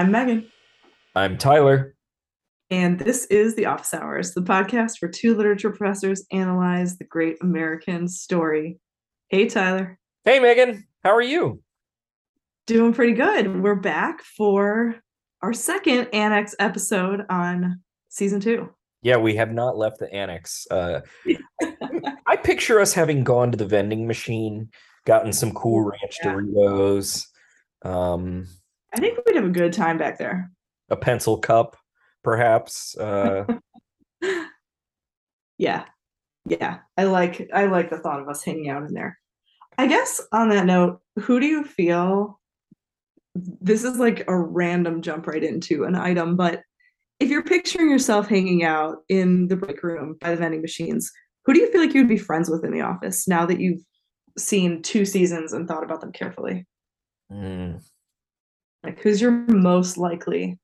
I'm Megan. I'm Tyler. And this is The Office Hours, the podcast where two literature professors analyze the great American story. Hey, Tyler. Hey, Megan. How are you? Doing pretty good. We're back for our second Annex episode on season 2. Yeah, we have not left the Annex. I picture us having gone to the vending machine, gotten some Cool Ranch Doritos. I think we'd have a good time back there. A pencil cup, perhaps. Yeah. I like the thought of us hanging out in there. I guess on that note, who do you feel? This is like a random jump right into an item, but if you're picturing yourself hanging out in the break room by the vending machines, who do you feel like you'd be friends with in the office now that you've seen 2 seasons and thought about them carefully? Like, who's your most likely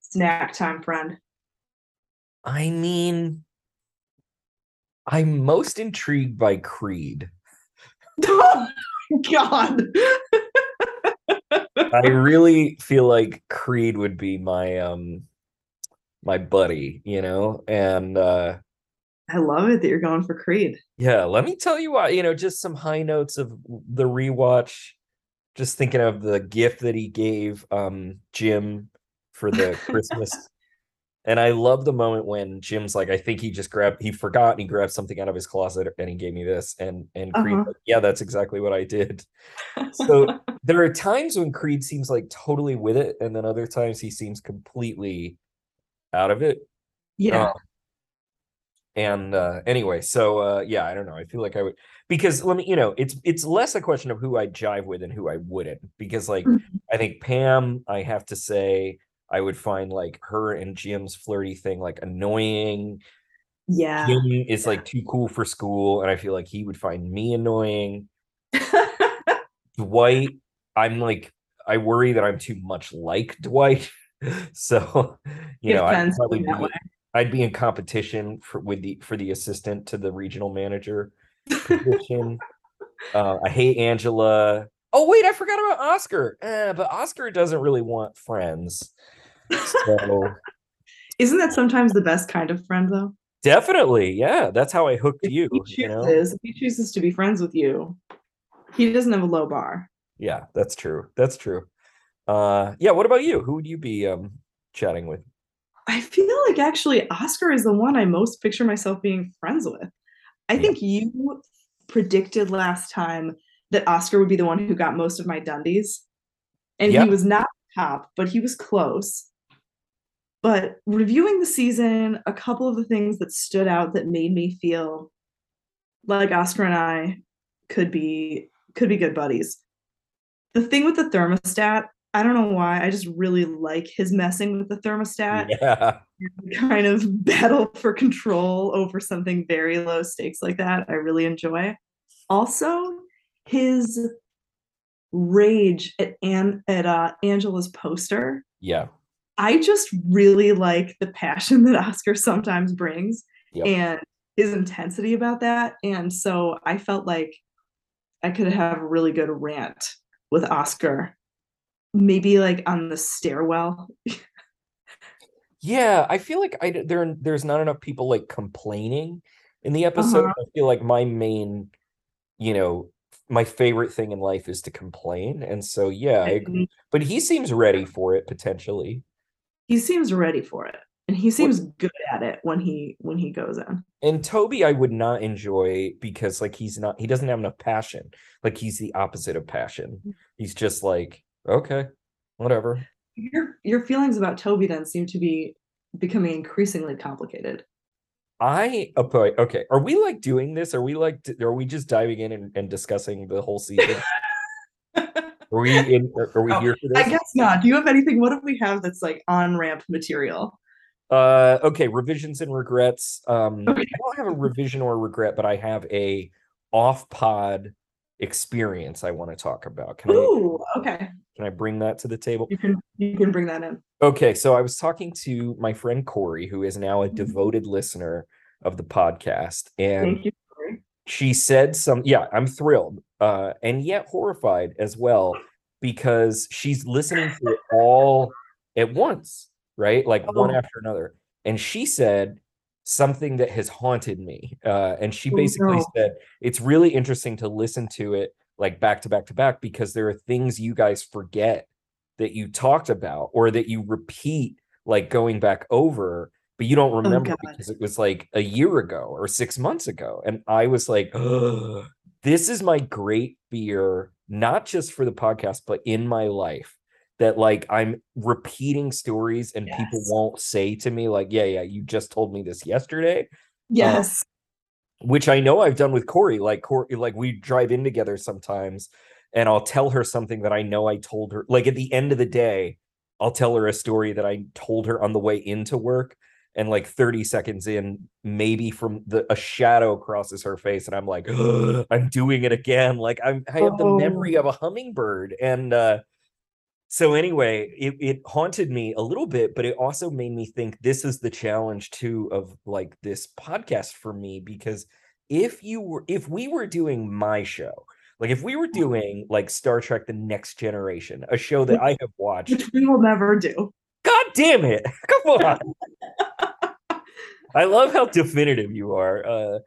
snack time friend? I mean, I'm most intrigued by Creed. Oh my God. I really feel like Creed would be my my buddy, you know, and I love it that you're going for Creed. Yeah, let me tell you why. You know, just some high notes of the rewatch. Just thinking of the gift that he gave Jim for the Christmas, and I love the moment when Jim's like, "I think he forgot and grabbed something out of his closet, and he gave me this." And Creed, like, yeah, that's exactly what I did. So there are times when Creed seems like totally with it, and then other times he seems completely out of it. Yeah. Anyway, I don't know. I feel like I would, because let me, you know, it's less a question of who I jive with and who I wouldn't, because like, I think Pam, I have to say, I would find like her and Jim's flirty thing, like annoying. Yeah. Jim is like too cool for school. And I feel like he would find me annoying. Dwight, I worry that I'm too much like Dwight. So, you know, I'd probably be in competition for the assistant to the regional manager position. I hate Angela. Oh wait, I forgot about Oscar. But Oscar doesn't really want friends. So isn't that sometimes the best kind of friend though? Definitely, yeah. That's how I hooked you. If he chooses to be friends with you, he doesn't have a low bar. Yeah, that's true. What about you? Who would you be chatting with? I feel like actually Oscar is the one I most picture myself being friends with. I think you predicted last time that Oscar would be the one who got most of my Dundies. And he was not top, but he was close. But reviewing the season, a couple of the things that stood out that made me feel like Oscar and I could be good buddies. The thing with the thermostat, I don't know why. I just really like his messing with the thermostat. Yeah. Kind of battle for control over something very low stakes like that. I really enjoy. Also, his rage at Angela's poster. Yeah. I just really like the passion that Oscar sometimes brings and his intensity about that. And so I felt like I could have a really good rant with Oscar. Maybe like on the stairwell. Yeah, I feel like there's not enough people like complaining in the episode. I feel like my main, you know, my favorite thing in life is to complain. And so, yeah, I agree. But he seems ready for it potentially. He seems ready for it. And he seems good at it when he goes in. And Toby, I would not enjoy because like he doesn't have enough passion. Like he's the opposite of passion. He's just like, okay, whatever. Your feelings about Toby then seem to be becoming increasingly complicated. Okay. Are we like doing this? Are we just diving in and discussing the whole season? Are we here for this? I guess not. Do you have anything? What do we have that's like on-ramp material? Okay. Revisions and regrets. Okay. I don't have a revision or regret, but I have a off-pod experience I want to talk about. Can I bring that to the table? You can bring that in. Okay, so I was talking to my friend Corey, who is now a devoted listener of the podcast, and thank you, Corey. She said I'm thrilled and yet horrified as well, because she's listening to it all at once, right? Like one after another. And she said something that has haunted me. And she basically said, it's really interesting to listen to it like back to back to back, because there are things you guys forget that you talked about or that you repeat, like going back over, but you don't remember because it was like a year ago or 6 months ago. And I was like, oh, this is my great fear, not just for the podcast, but in my life, that like I'm repeating stories and people won't say to me like, yeah, you just told me this yesterday. Yes. Which I know I've done with Corey. Like Corey, like we drive in together sometimes and I'll tell her something that I know I told her, like at the end of the day, I'll tell her a story that I told her on the way into work. And like 30 seconds in, maybe from a shadow crosses her face. And I'm like, oh, I'm doing it again. Like I have the memory of a hummingbird. And so anyway, it haunted me a little bit, but it also made me think this is the challenge too of like this podcast for me, because if we were doing my show, like if we were doing like Star Trek The Next Generation, a show that I have watched. Which we will never do. God damn it. Come on. I love how definitive you are.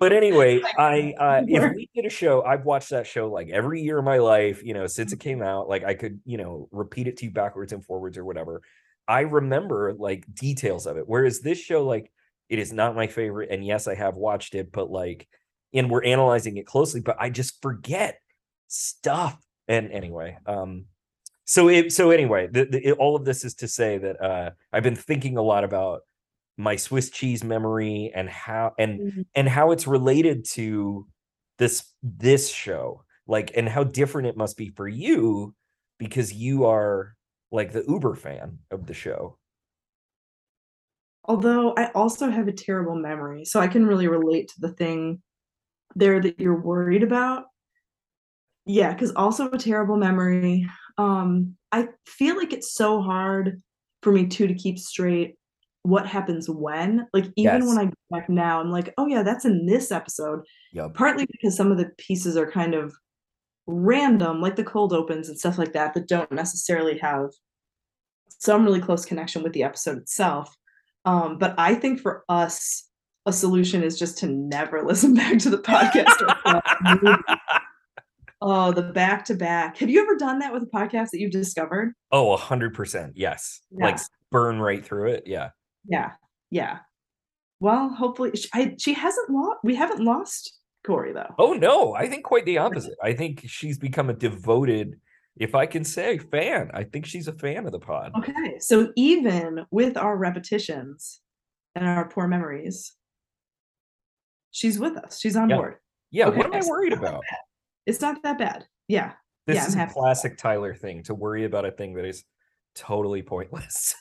But anyway, I if we did a show, I've watched that show like every year of my life, you know, since it came out, like I could, you know, repeat it to you backwards and forwards or whatever. I remember like details of it. Whereas this show, like it is not my favorite. And yes, I have watched it, but like, and we're analyzing it closely, but I just forget stuff. And anyway, so anyway, all of this is to say that I've been thinking a lot about my Swiss cheese memory and how it's related to this show, like, and how different it must be for you, because you are like the uber fan of the show. Although I also have a terrible memory, so I can really relate to the thing there that you're worried about. Yeah, because also a terrible memory. I feel like it's so hard for me too to keep straight what happens when, like, even when I go back now, I'm like, oh yeah, that's in this episode. Yep. Partly because some of the pieces are kind of random, like the cold opens and stuff like that don't necessarily have some really close connection with the episode itself. But I think for us, a solution is just to never listen back to the podcast. Oh, the back-to-back. Have you ever done that with a podcast that you've discovered? Oh, 100%. Yes. Yeah. Like burn right through it. Yeah. Well, hopefully we haven't lost Corey though. Oh no, I think quite the opposite. I think she's become a devoted, if I can say, fan. I think she's a fan of the pod. Okay. So even with our repetitions and our poor memories, she's with us. She's on board. Yeah. Okay. What am I worried about? It's not that bad. Yeah. This is a classic Tyler thing, to worry about a thing that is totally pointless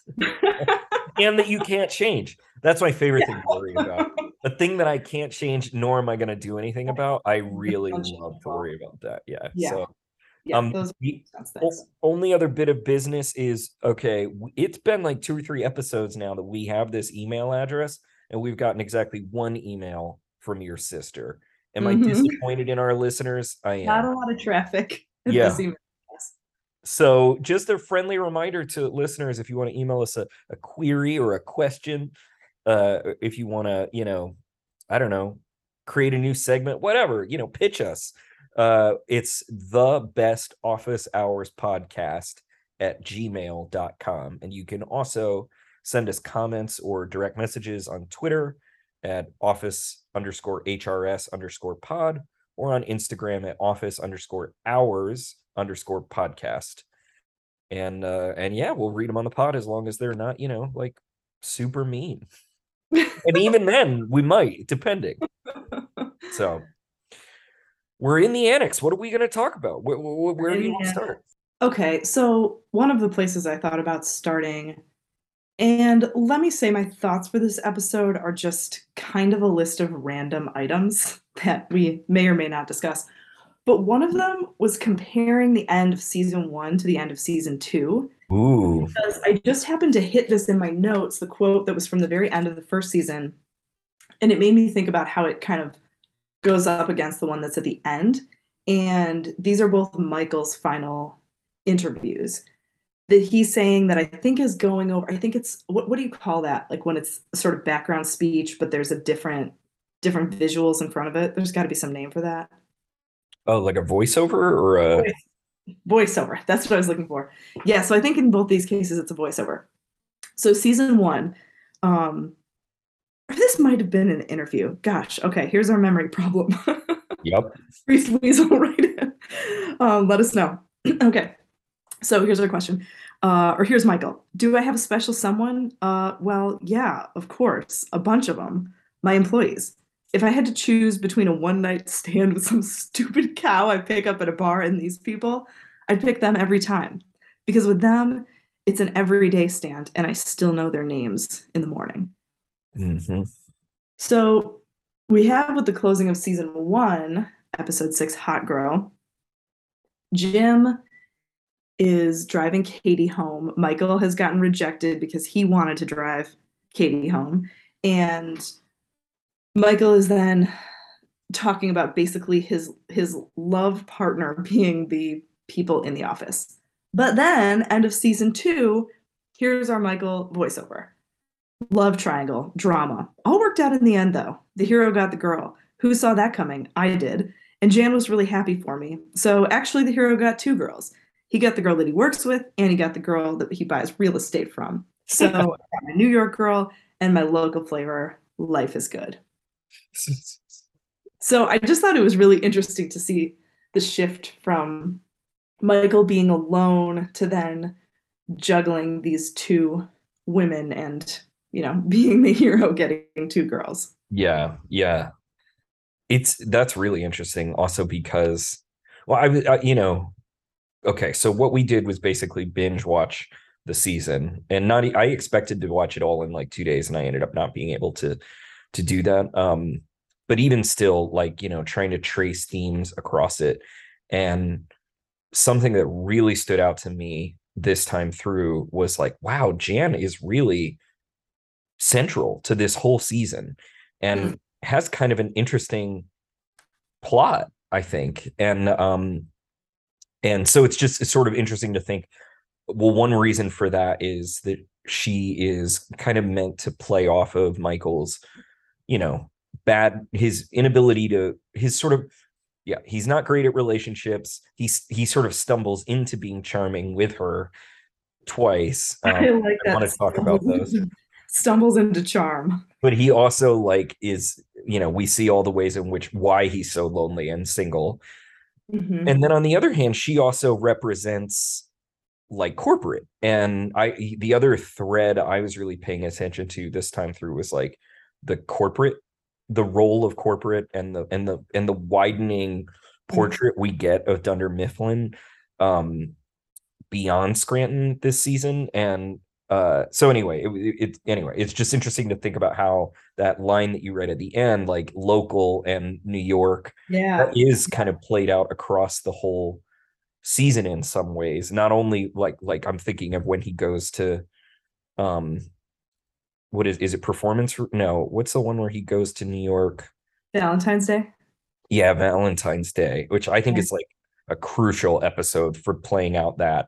and that you can't change. That's my favorite thing to worry about. A thing that I can't change, nor am I going to do anything about. I really love to worry about that. Yeah. So, the only other bit of business is, okay, it's been like 2 or 3 episodes now that we have this email address, and we've gotten exactly one email from your sister. Am I disappointed in our listeners? I am. Not a lot of traffic. Yeah. So just a friendly reminder to listeners, if you want to email us a query or a question, if you want to, you know, I don't know, create a new segment, whatever, you know, pitch us. It's thebestofficehoursPodcast@gmail.com. And you can also send us comments or direct messages on Twitter at office_HRS_pod, or on Instagram at office_hours_podcast. And yeah, we'll read them on the pod as long as they're not, you know, like super mean. And even then we might, depending. So we're in the annex. What are we going to talk about? Where do you want to start? Okay. So one of the places I thought about starting, and let me say my thoughts for this episode are just kind of a list of random items that we may or may not discuss. But one of them was comparing the end of season 1 to the end of season 2. Ooh. Because I just happened to hit this in my notes, the quote that was from the very end of the first season. And it made me think about how it kind of goes up against the one that's at the end. And these are both Michael's final interviews. that he's saying that I think is going over. I think it's, what do you call that? Like when it's sort of background speech, but there's a different visuals in front of it. There's got to be some name for that. Oh, like a voiceover or a... Voiceover. That's what I was looking for. Yeah. So I think in both these cases, it's a voiceover. So season one, this might have been an interview. Gosh. Okay. Here's our memory problem. Yep. Priest Weasel, right? Let us know. Okay. So here's our question. Or here's Michael. Do I have a special someone? Well, yeah, of course. A bunch of them. My employees. If I had to choose between a one-night stand with some stupid cow I pick up at a bar and these people, I'd pick them every time. Because with them, it's an everyday stand, and I still know their names in the morning. Mm-hmm. So we have, with the closing of season one, episode 6, Hot Girl, Jim is driving Katie home. Michael has gotten rejected because he wanted to drive Katie home. And Michael is then talking about basically his love partner being the people in the office. But then, end of season 2, here's our Michael voiceover. Love triangle, drama. All worked out in the end, though. The hero got the girl. Who saw that coming? I did. And Jan was really happy for me. So actually, the hero got 2 girls. He got the girl that he works with, and he got the girl that he buys real estate from. So I got my New York girl and my local flavor. Life is good. So I just thought it was really interesting to see the shift from Michael being alone to then juggling these 2 women and, you know, being the hero, getting 2 girls. Yeah. Yeah. That's really interesting also because, well, I you know, okay. So what we did was basically binge watch the season, and I expected to watch it all in like 2 days, and I ended up not being able to do that. But even still, like, you know, trying to trace themes across it. And something that really stood out to me this time through was like, wow, Jan is really central to this whole season and has kind of an interesting plot, I think. And so it's sort of interesting to think, well, one reason for that is that she is kind of meant to play off of Michael's, you know, he's not great at relationships. He sort of stumbles into being charming with her twice. I want to talk about those. Stumbles into charm. But he also, like, is, you know, we see all the ways in which why he's so lonely and single. Mm-hmm. And then on the other hand, she also represents like corporate. And the other thread I was really paying attention to this time through was like the role of corporate and the widening portrait we get of Dunder Mifflin beyond Scranton this season. And so anyway, it's just interesting to think about how that line that you read at the end, like local and New York, that is kind of played out across the whole season in some ways. Not only like I'm thinking of when he goes to what is it performance? No, what's the one where he goes to New York? Valentine's Day. Yeah, Valentine's Day, which I think is like a crucial episode for playing out that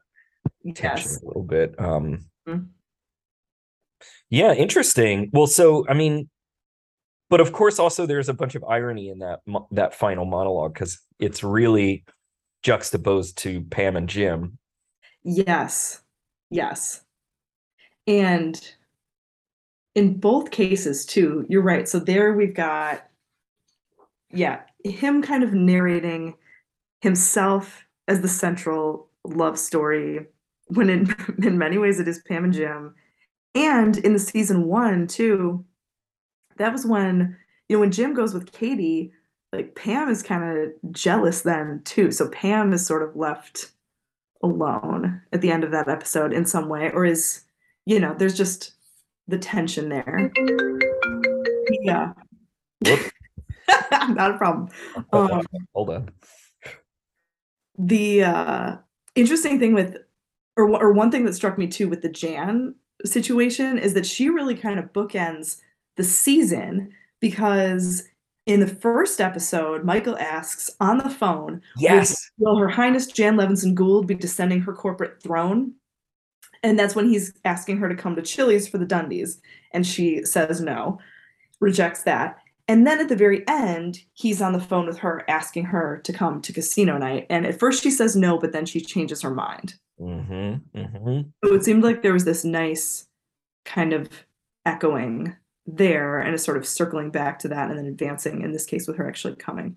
tension a little bit. Yeah, interesting. Well, so I mean, but of course, also there's a bunch of irony in that final monologue because it's really juxtaposed to Pam and Jim. Yes, and in both cases too, you're right. So there we've got, him kind of narrating himself as the central love story, when in many ways it is Pam and Jim. And in the season 1 too, that was when, you know, when Jim goes with Katie, like Pam is kind of jealous then too. So Pam is sort of left alone at the end of that episode in some way, or is, you know, there's just the tension there. Yeah. Not a problem. Hold on. The interesting thing with, or one thing that struck me too with the Jan situation is that she really kind of bookends the season, because in the first episode, Michael asks on the phone, will Her Highness Jan Levinson Gould be descending her corporate throne? And that's when he's asking her to come to Chili's for the Dundies. And she says no, rejects that. And then at the very end, he's on the phone with her asking her to come to casino night. And at first she says no, but then she changes her mind. Mm-hmm, mm-hmm. So it seemed like there was this nice kind of echoing there and a sort of circling back to that and then advancing, in this case with her actually coming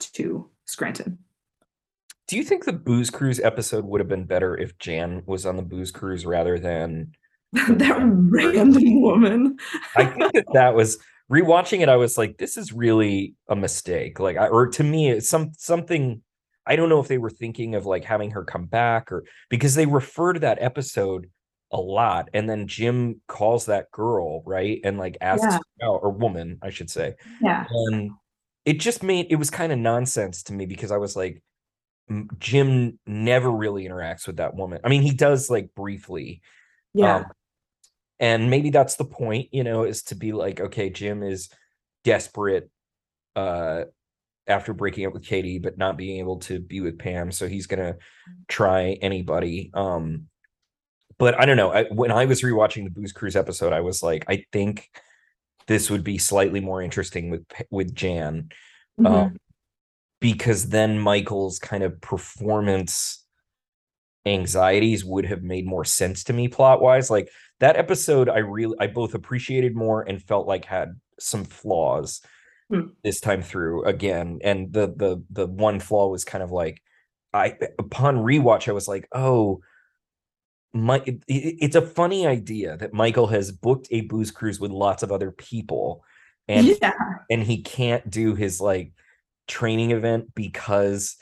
to Scranton. Do you think the Booze Cruise episode would have been better if Jan was on the Booze Cruise rather than that random woman? I think that was, rewatching it, I was like, this is really a mistake. Like, or to me, it's something, I don't know if they were thinking of like having her come back, or because they refer to that episode a lot. And then Jim calls that girl, right? And like asks her out, or woman, I should say. Yeah. And it just made, it was kind of nonsense to me because I was like, Jim never really interacts with that woman. I mean, he does like briefly. Yeah. And maybe that's the point, you know, is to be like, okay, Jim is desperate after breaking up with Katie, but not being able to be with Pam. So he's going to try anybody. But I don't know. When I was rewatching the Booze Cruise episode, I was like, I think this would be slightly more interesting with Jan. Mm-hmm. Because then Michael's kind of performance anxieties would have made more sense to me plot wise. Like that episode, I both appreciated more and felt like had some flaws this time through again. And the one flaw was kind of like, upon rewatch, I was like, oh, it's a funny idea that Michael has booked a booze cruise with lots of other people, and he can't do his like training event because,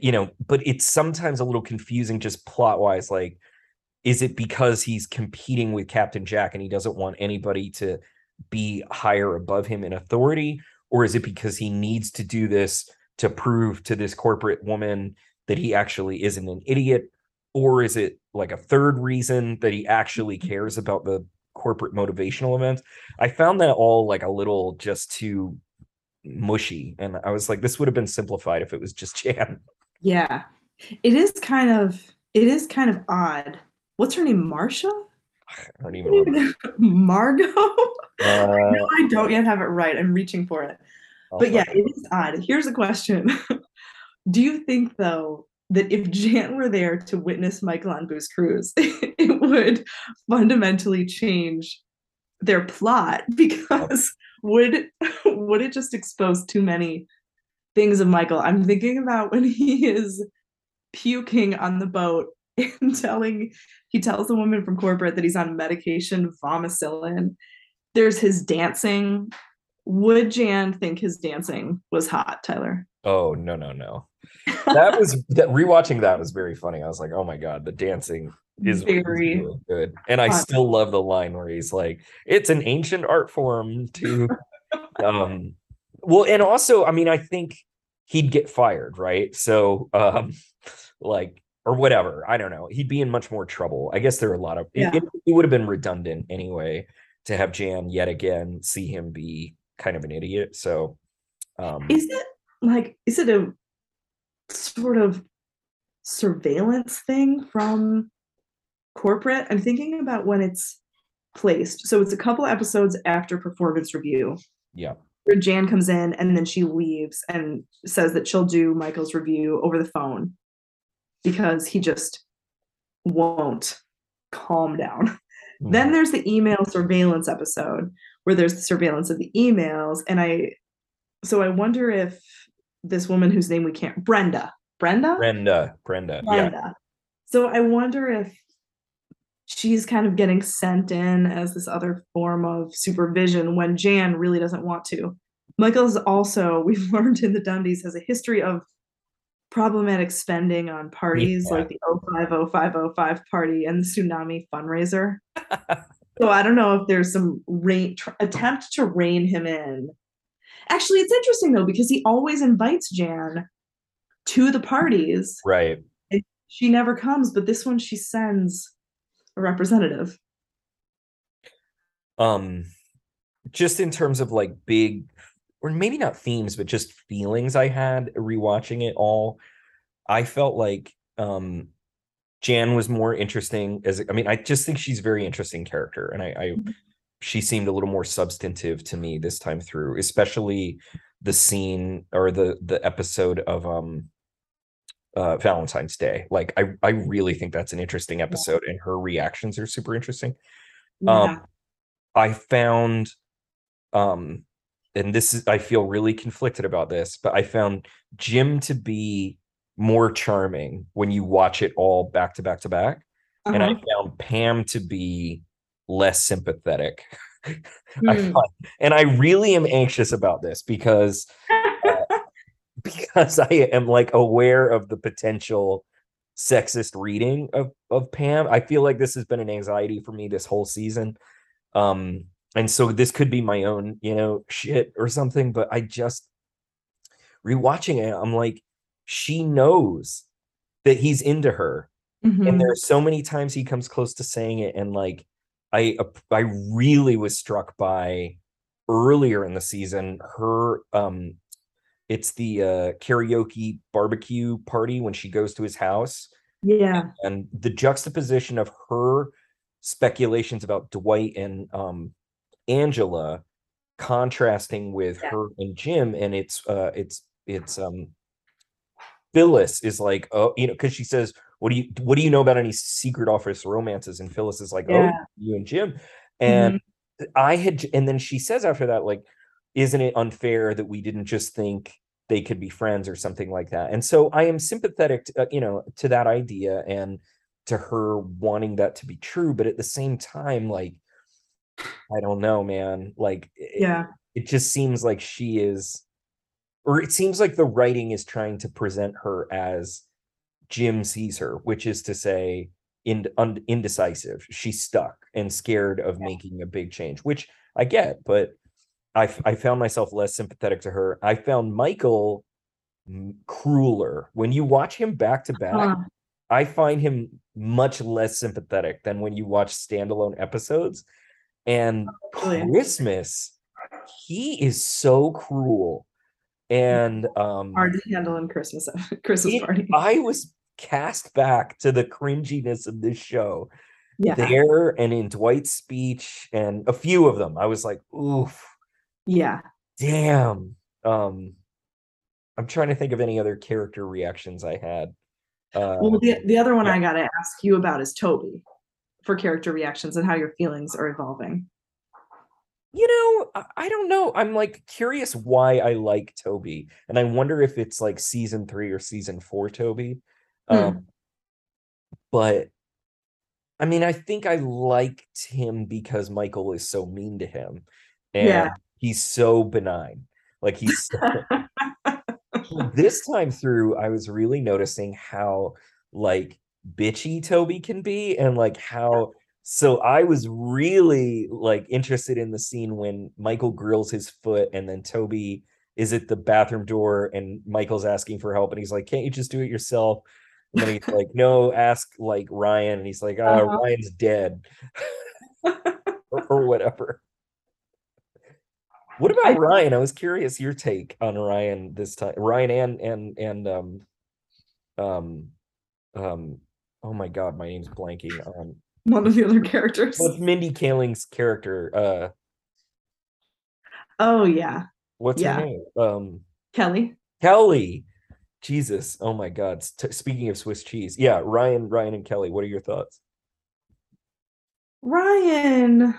you know, but it's sometimes a little confusing just plot wise. Like, is it because he's competing with Captain Jack and he doesn't want anybody to be higher above him in authority? Or is it because he needs to do this to prove to this corporate woman that he actually isn't an idiot? Or is it like a third reason that he actually cares about the corporate motivational events? I found that all like a little just too mushy, and I was like, this would have been simplified if it was just Jan. Yeah, it is kind of odd. What's her name? Marsha? I don't even remember. Margot? No, I don't yet have it right. I'm reaching for it. But yeah, it is odd. Here's a question. Do you think though that if Jan were there to witness Michael on Booze Cruise, it would fundamentally change their plot? Because would it just expose too many things of Michael? I'm thinking about when he is puking on the boat and he tells the woman from corporate that he's on medication, vomicillin. There's his dancing. Would Jan think his dancing was hot, Tyler? Oh, no. Rewatching that was very funny. I was like, oh my God, the dancing is very really good. And I still love the line where he's like, it's an ancient art form to well, and also, I mean, I think he'd get fired, right? So like, or whatever, I don't know, he'd be in much more trouble. I guess there are a lot of it would have been redundant anyway to have Jan yet again see him be kind of an idiot. So is it a sort of surveillance thing from corporate? I'm thinking about when it's placed. So it's a couple episodes after Performance Review. Yeah. Where Jan comes in and then she leaves and says that she'll do Michael's review over the phone because he just won't calm down. Mm-hmm. Then there's the email surveillance episode where there's the surveillance of the emails. And I wonder if this woman whose name we can't, Brenda. Yeah. So I wonder if she's kind of getting sent in as this other form of supervision when Jan really doesn't want to. Michael's also, we've learned in the Dundies, has a history of problematic spending on parties, like the 050505 party and the tsunami fundraiser. So I don't know if there's some attempt to rein him in. Actually, it's interesting though, because he always invites Jan to the parties. Right. She never comes, but this one she sends a representative. Just in terms of like big, or maybe not themes, but just feelings I had rewatching it all, I felt like Jan was more interesting as, I mean, I just think she's a very interesting character, and she seemed a little more substantive to me this time through, especially the scene or the episode of Valentine's Day. Like, I really think that's an interesting episode, and her reactions are super interesting. I found, and this is, I feel really conflicted about this, but I found Jim to be more charming when you watch it all back to back to back. And I found Pam to be less sympathetic. And I really am anxious about this because I am like aware of the potential sexist reading of Pam. I feel like this has been an anxiety for me this whole season. And so this could be my own, shit or something, but I just rewatching it, I'm like, she knows that he's into her. And there are so many times he comes close to saying it. And like, I really was struck by earlier in the season, her, it's the karaoke barbecue party when she goes to his house. Yeah. And the juxtaposition of her speculations about Dwight and Angela contrasting with her and Jim. And it's Phyllis is like, oh, because she says, what do you know about any secret office romances? And Phyllis is like, oh, you and Jim. And then she says after that, like, isn't it unfair that we didn't just think they could be friends or something like that? And so I am sympathetic to that idea and to her wanting that to be true. But at the same time, like, I don't know, man, like, it just seems like she is, or it seems like the writing is trying to present her as Jim sees her, which is to say indecisive. She's stuck and scared of making a big change, which I get, but I found myself less sympathetic to her. I found Michael crueler. When you watch him back to back, I find him much less sympathetic than when you watch standalone episodes. And Christmas, he is so cruel. And hard to handle in Christmas party. I was cast back to the cringiness of this show. Yeah. There and in Dwight's speech and a few of them, I was like, oof. Yeah. Damn. I'm trying to think of any other character reactions I had. Well, the other one I got to ask you about is Toby, for character reactions and how your feelings are evolving. I don't know. I'm like curious why I like Toby. And I wonder if it's like season 3 or season 4 Toby. But I mean, I think I liked him because Michael is so mean to him. And he's so benign. Like he's so... This time through, I was really noticing how like bitchy Toby can be and like how... So I was really like interested in the scene when Michael grills his foot and then Toby is at the bathroom door and Michael's asking for help and he's like, can't you just do it yourself? And then he's like, no, ask like Ryan. And he's like, Ryan's dead or whatever. What about Ryan? I was curious your take on Ryan this time. Ryan and oh my God, my name's blanking on. One of the other characters. What's Mindy Kaling's character? What's her name? Kelly. Kelly. Jesus. Oh my God. Speaking of Swiss cheese. Yeah, Ryan and Kelly. What are your thoughts? Ryan.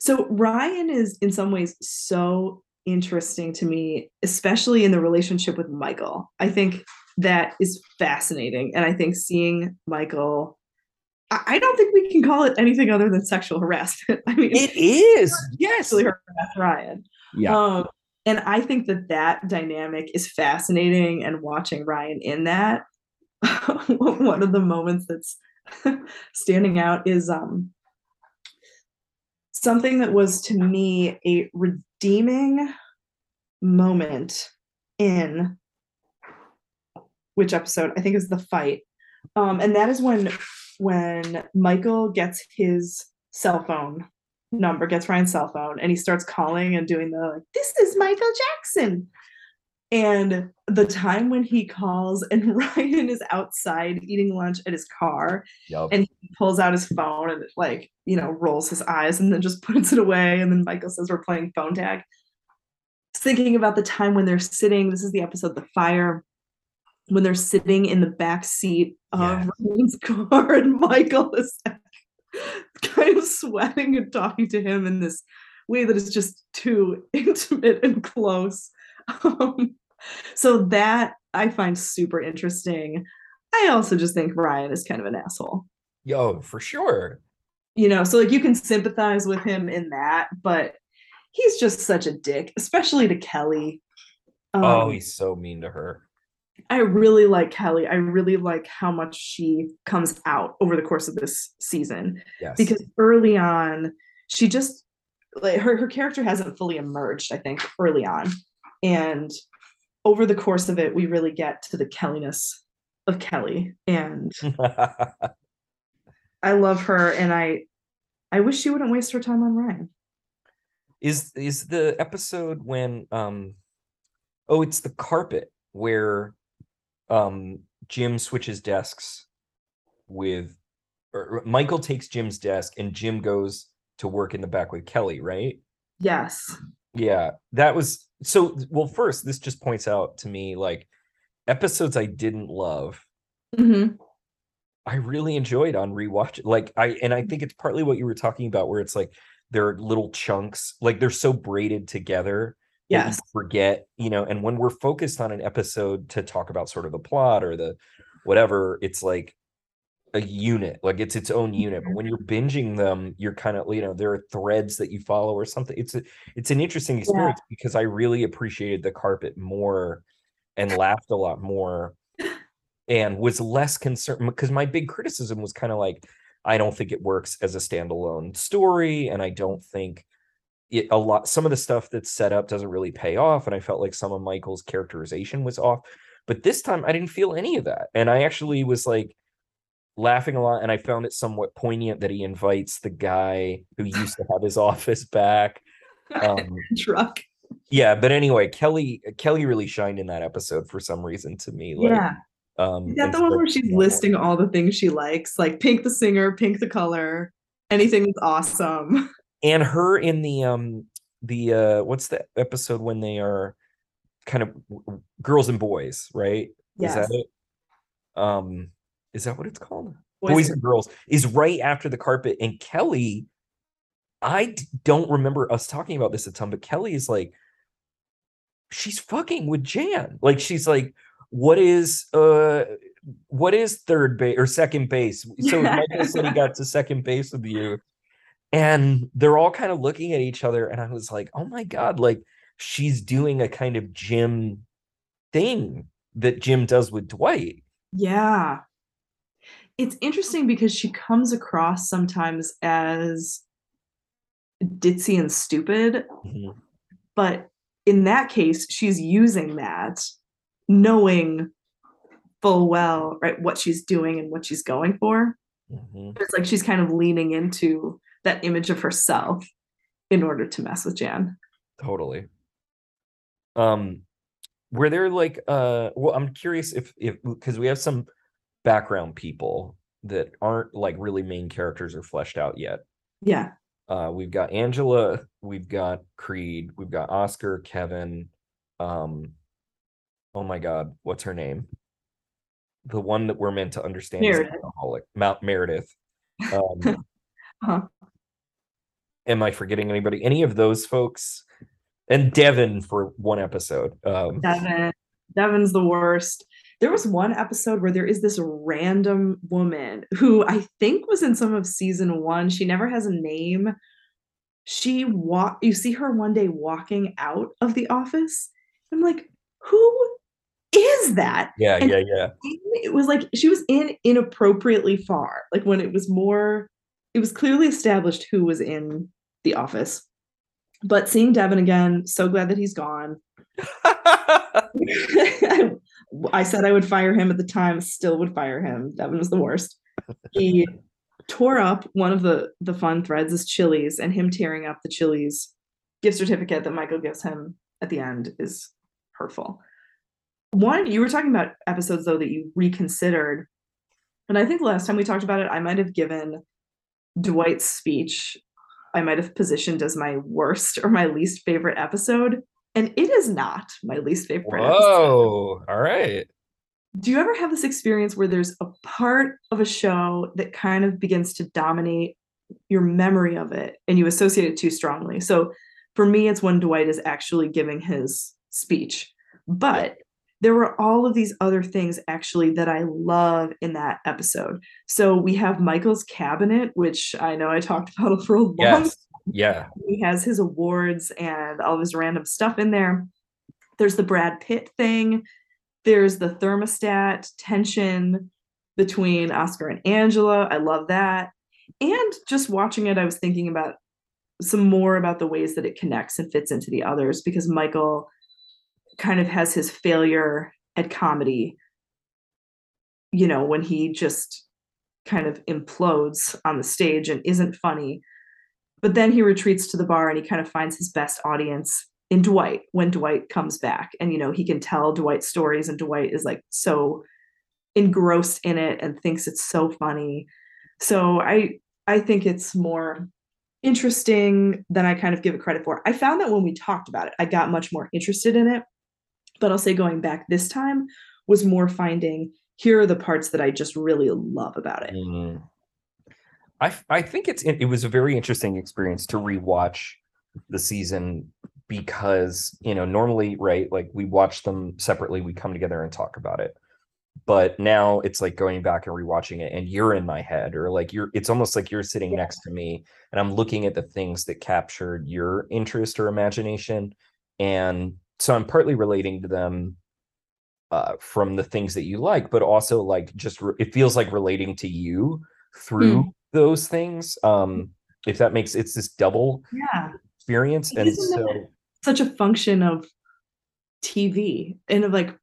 So Ryan is in some ways so interesting to me, especially in the relationship with Michael. I think that is fascinating. And I think seeing Michael... I don't think we can call it anything other than sexual harassment. I mean, it is. Yes. Ryan. Yeah. And I think that dynamic is fascinating, and watching Ryan in that, one of the moments that's standing out is something that was to me a redeeming moment in which episode? I think it was the fight. And that is when Michael gets his cell phone number, gets Ryan's cell phone, and he starts calling and doing the, like, this is Michael Jackson. And the time when he calls and Ryan is outside eating lunch at his car, yep. and he pulls out his phone and, like, you know, rolls his eyes and then just puts it away. And then Michael says, we're playing phone tag. Thinking about the time when they're sitting, this is the episode, The Fire, when they're sitting in the back seat of Ryan's car and Michael is kind of sweating and talking to him in this way that is just too intimate and close. So that I find super interesting. I also just think Ryan is kind of an asshole. Yo, for sure. You know, so like you can sympathize with him in that, but he's just such a dick, especially to Kelly. Oh, he's so mean to her. I really like Kelly. I really like how much she comes out over the course of this season. Yes. Because early on, she just, like, her character hasn't fully emerged, I think, early on. And over the course of it, we really get to the Kelliness of Kelly. And I love her. And I wish she wouldn't waste her time on Ryan. Is the episode when, it's the carpet where Jim switches desks with, or Michael takes Jim's desk and Jim goes to work in the back with Kelly, right? Yes. Yeah, that was so. Well, first, this just points out to me, like, episodes I didn't love, mm-hmm. I really enjoyed on rewatch. Like, I think it's partly what you were talking about, where it's like they're little chunks, like they're so braided together. Yes. You forget, you know, and when we're focused on an episode to talk about sort of the plot or the whatever, it's like a unit, like it's its own unit. But when you're binging them, you're kind of, you know, there are threads that you follow or something. It's an interesting experience because I really appreciated the carpet more and laughed a lot more and was less concerned, because my big criticism was kind of like, I don't think it works as a standalone story, and I don't think some of the stuff that's set up doesn't really pay off, and I felt like some of Michael's characterization was off. But this time I didn't feel any of that, and I actually was like laughing a lot, and I found it somewhat poignant that he invites the guy who used to have his office back. Truck. Yeah, but anyway, Kelly really shined in that episode for some reason to me. Like, yeah. Is that the one where she's listing all the things she likes, like Pink the singer, Pink the color, anything that's awesome? And her in the what's the episode when they are kind of girls and boys, right? Yes. Is that it? Is that what it's called? Boys and Girls is right after the carpet. And Kelly, I don't remember us talking about this a ton, but Kelly is like, she's fucking with Jan. Like, she's like, what is third base or second base? So Michael said he got to second base with you. And they're all kind of looking at each other. And I was like, oh my God, like, she's doing a kind of Jim thing that Jim does with Dwight. Yeah. It's interesting because she comes across sometimes as ditzy and stupid. Mm-hmm. But in that case, she's using that, knowing full well, right, what she's doing and what she's going for. Mm-hmm. It's like she's kind of leaning into that image of herself in order to mess with Jan. Totally. Were there like, I'm curious if because we have some background people that aren't like really main characters or fleshed out yet. Yeah. We've got Angela, we've got Creed, we've got Oscar, Kevin. Oh my God, what's her name? The one that we're meant to understand Meredith. Is alcoholic. Mount Meredith. Huh. Am I forgetting anybody? Any of those folks? And Devin for one episode. Devin's the worst. There was one episode where there is this random woman who I think was in some of season one. She never has a name. You see her one day walking out of the office. I'm like, who is that? Yeah, and yeah. It was like she was in inappropriately far. Like when it was clearly established who was in the office. But seeing Devin again, so glad that he's gone. I said I would fire him at the time, still would fire him. Devin was the worst. He tore up one of the fun threads is Chili's, and him tearing up the Chili's gift certificate that Michael gives him at the end is hurtful. One, you were talking about episodes, though, that you reconsidered. And I think last time we talked about it, I might have given Dwight's speech, I might have positioned as my worst or my least favorite episode. And it is not my least favorite episode. Oh, all right. Do you ever have this experience where there's a part of a show that kind of begins to dominate your memory of it and you associate it too strongly? So for me, it's when Dwight is actually giving his speech. But there were all of these other things actually that I love in that episode. So we have Michael's cabinet, which I know I talked about for a long time. Yeah. He has his awards and all of his random stuff in there. There's the Brad Pitt thing. There's the thermostat tension between Oscar and Angela. I love that. And just watching it, I was thinking about some more about the ways that it connects and fits into the others, because Michael kind of has his failure at comedy, you know, when he just kind of implodes on the stage and isn't funny. But then he retreats to the bar and he kind of finds his best audience in Dwight, when Dwight comes back and, you know, he can tell Dwight stories and Dwight is like so engrossed in it and thinks it's so funny. So I think it's more interesting than I kind of give it credit for. I found that when we talked about it, I got much more interested in it, but I'll say going back this time was more finding here are the parts that I just really love about it. Mm-hmm. I think it was a very interesting experience to rewatch the season, because, you know, normally, right, like we watch them separately, we come together and talk about it. But now it's like going back and rewatching it and you're in my head, or like it's almost like you're sitting next to me and I'm looking at the things that captured your interest or imagination. And so I'm partly relating to them from the things that you like, but also like just it feels like relating to you through those things. If that makes it's this double experience. And so such a function of TV and of like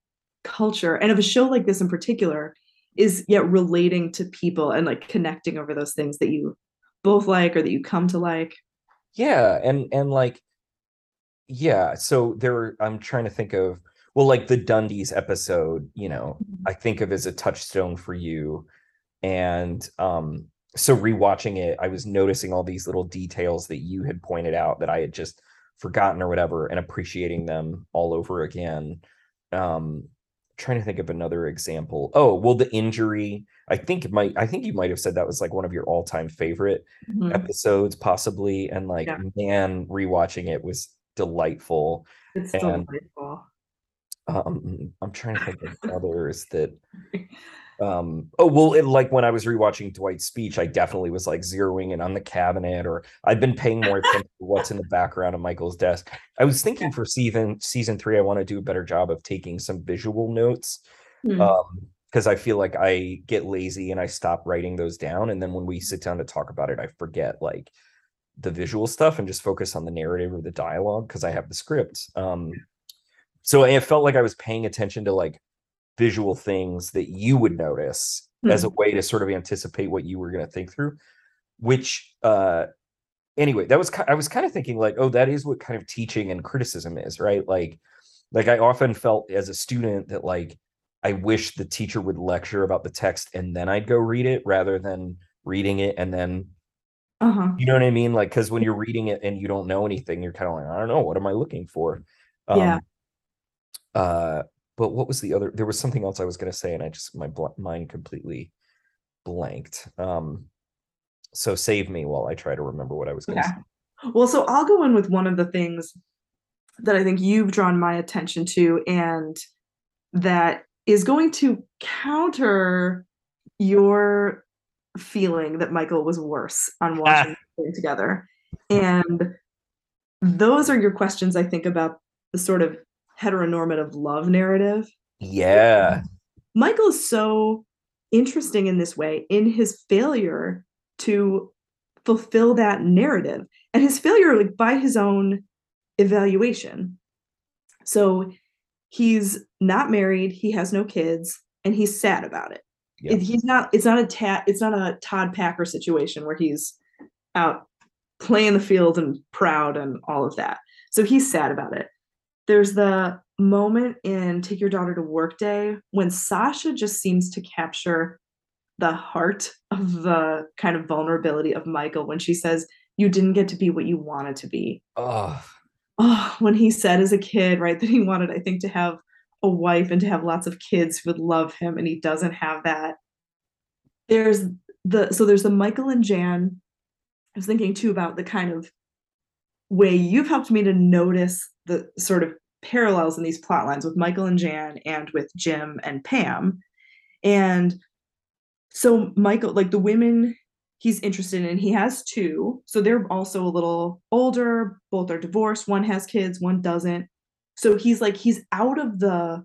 culture and of a show like this in particular is yet relating to people and like connecting over those things that you both like or that you come to like. So there, I'm trying to think of, well, like the Dundies episode, you know, I think of as a touchstone for you. And so rewatching it, I was noticing all these little details that you had pointed out that I had just forgotten or whatever, and appreciating them all over again. Trying to think of another example. Oh, well, the injury. I think you might have said that was like one of your all-time favorite episodes, possibly. And like, man, rewatching it was delightful. It's delightful. I'm trying to think of others that. Like when I was rewatching Dwight's speech, I definitely was like zeroing in on the cabinet, or I've been paying more attention to what's in the background of Michael's desk. I was thinking for season 3, I want to do a better job of taking some visual notes, because I feel like I get lazy and I stop writing those down. And then when we sit down to talk about it, I forget like the visual stuff and just focus on the narrative or the dialogue because I have the script. So it felt like I was paying attention to like visual things that you would notice as a way to sort of anticipate what you were going to think through, which anyway, that was, I was kind of thinking like, oh, that is what kind of teaching and criticism is, right? Like I often felt as a student that like, I wish the teacher would lecture about the text and then I'd go read it rather than reading it. And then, you know what I mean? Like, cause when you're reading it and you don't know anything, you're kind of like, I don't know, what am I looking for? But what was the other? There was something else I was going to say, and I just my mind completely blanked. So save me while I try to remember what I was going to say. Well, so I'll go in with one of the things that I think you've drawn my attention to, and that is going to counter your feeling that Michael was worse on watching together. And those are your questions, I think, about the sort of heteronormative love narrative. Michael is so interesting in this way, in his failure to fulfill that narrative and his failure like by his own evaluation. So he's not married, he has no kids, and he's sad about it. It's not a Todd Packer situation where he's out playing the field and proud and all of that. So he's sad about it. There's the moment in Take Your Daughter to Work Day when Sasha just seems to capture the heart of the kind of vulnerability of Michael when she says, you didn't get to be what you wanted to be. Oh, when he said as a kid, right, that he wanted, I think, to have a wife and to have lots of kids who would love him, and he doesn't have that. There's the Michael and Jan. I was thinking too about the kind of way you've helped me to notice the sort of parallels in these plot lines with Michael and Jan and with Jim and Pam. And so Michael, like the women he's interested in, he has two. So they're also a little older. Both are divorced. One has kids, one doesn't. So he's out of the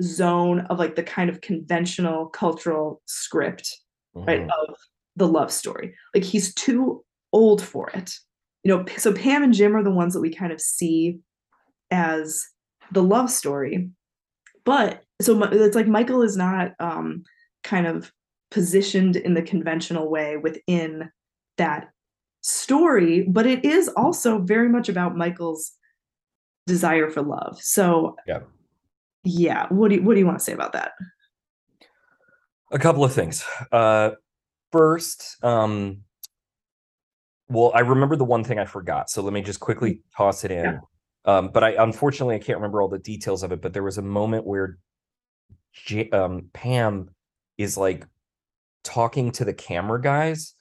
zone of like the kind of conventional cultural script, right, of the love story. Like he's too old for it. You know, so Pam and Jim are the ones that we kind of see as the love story. But so it's like Michael is not kind of positioned in the conventional way within that story, but it is also very much about Michael's desire for love. So yeah. What do you want to say about that? A couple of things. First, well, I remember the one thing I forgot, so let me just quickly toss it in. Yeah. But unfortunately, I can't remember all the details of it, but there was a moment where Pam is like talking to the camera guys,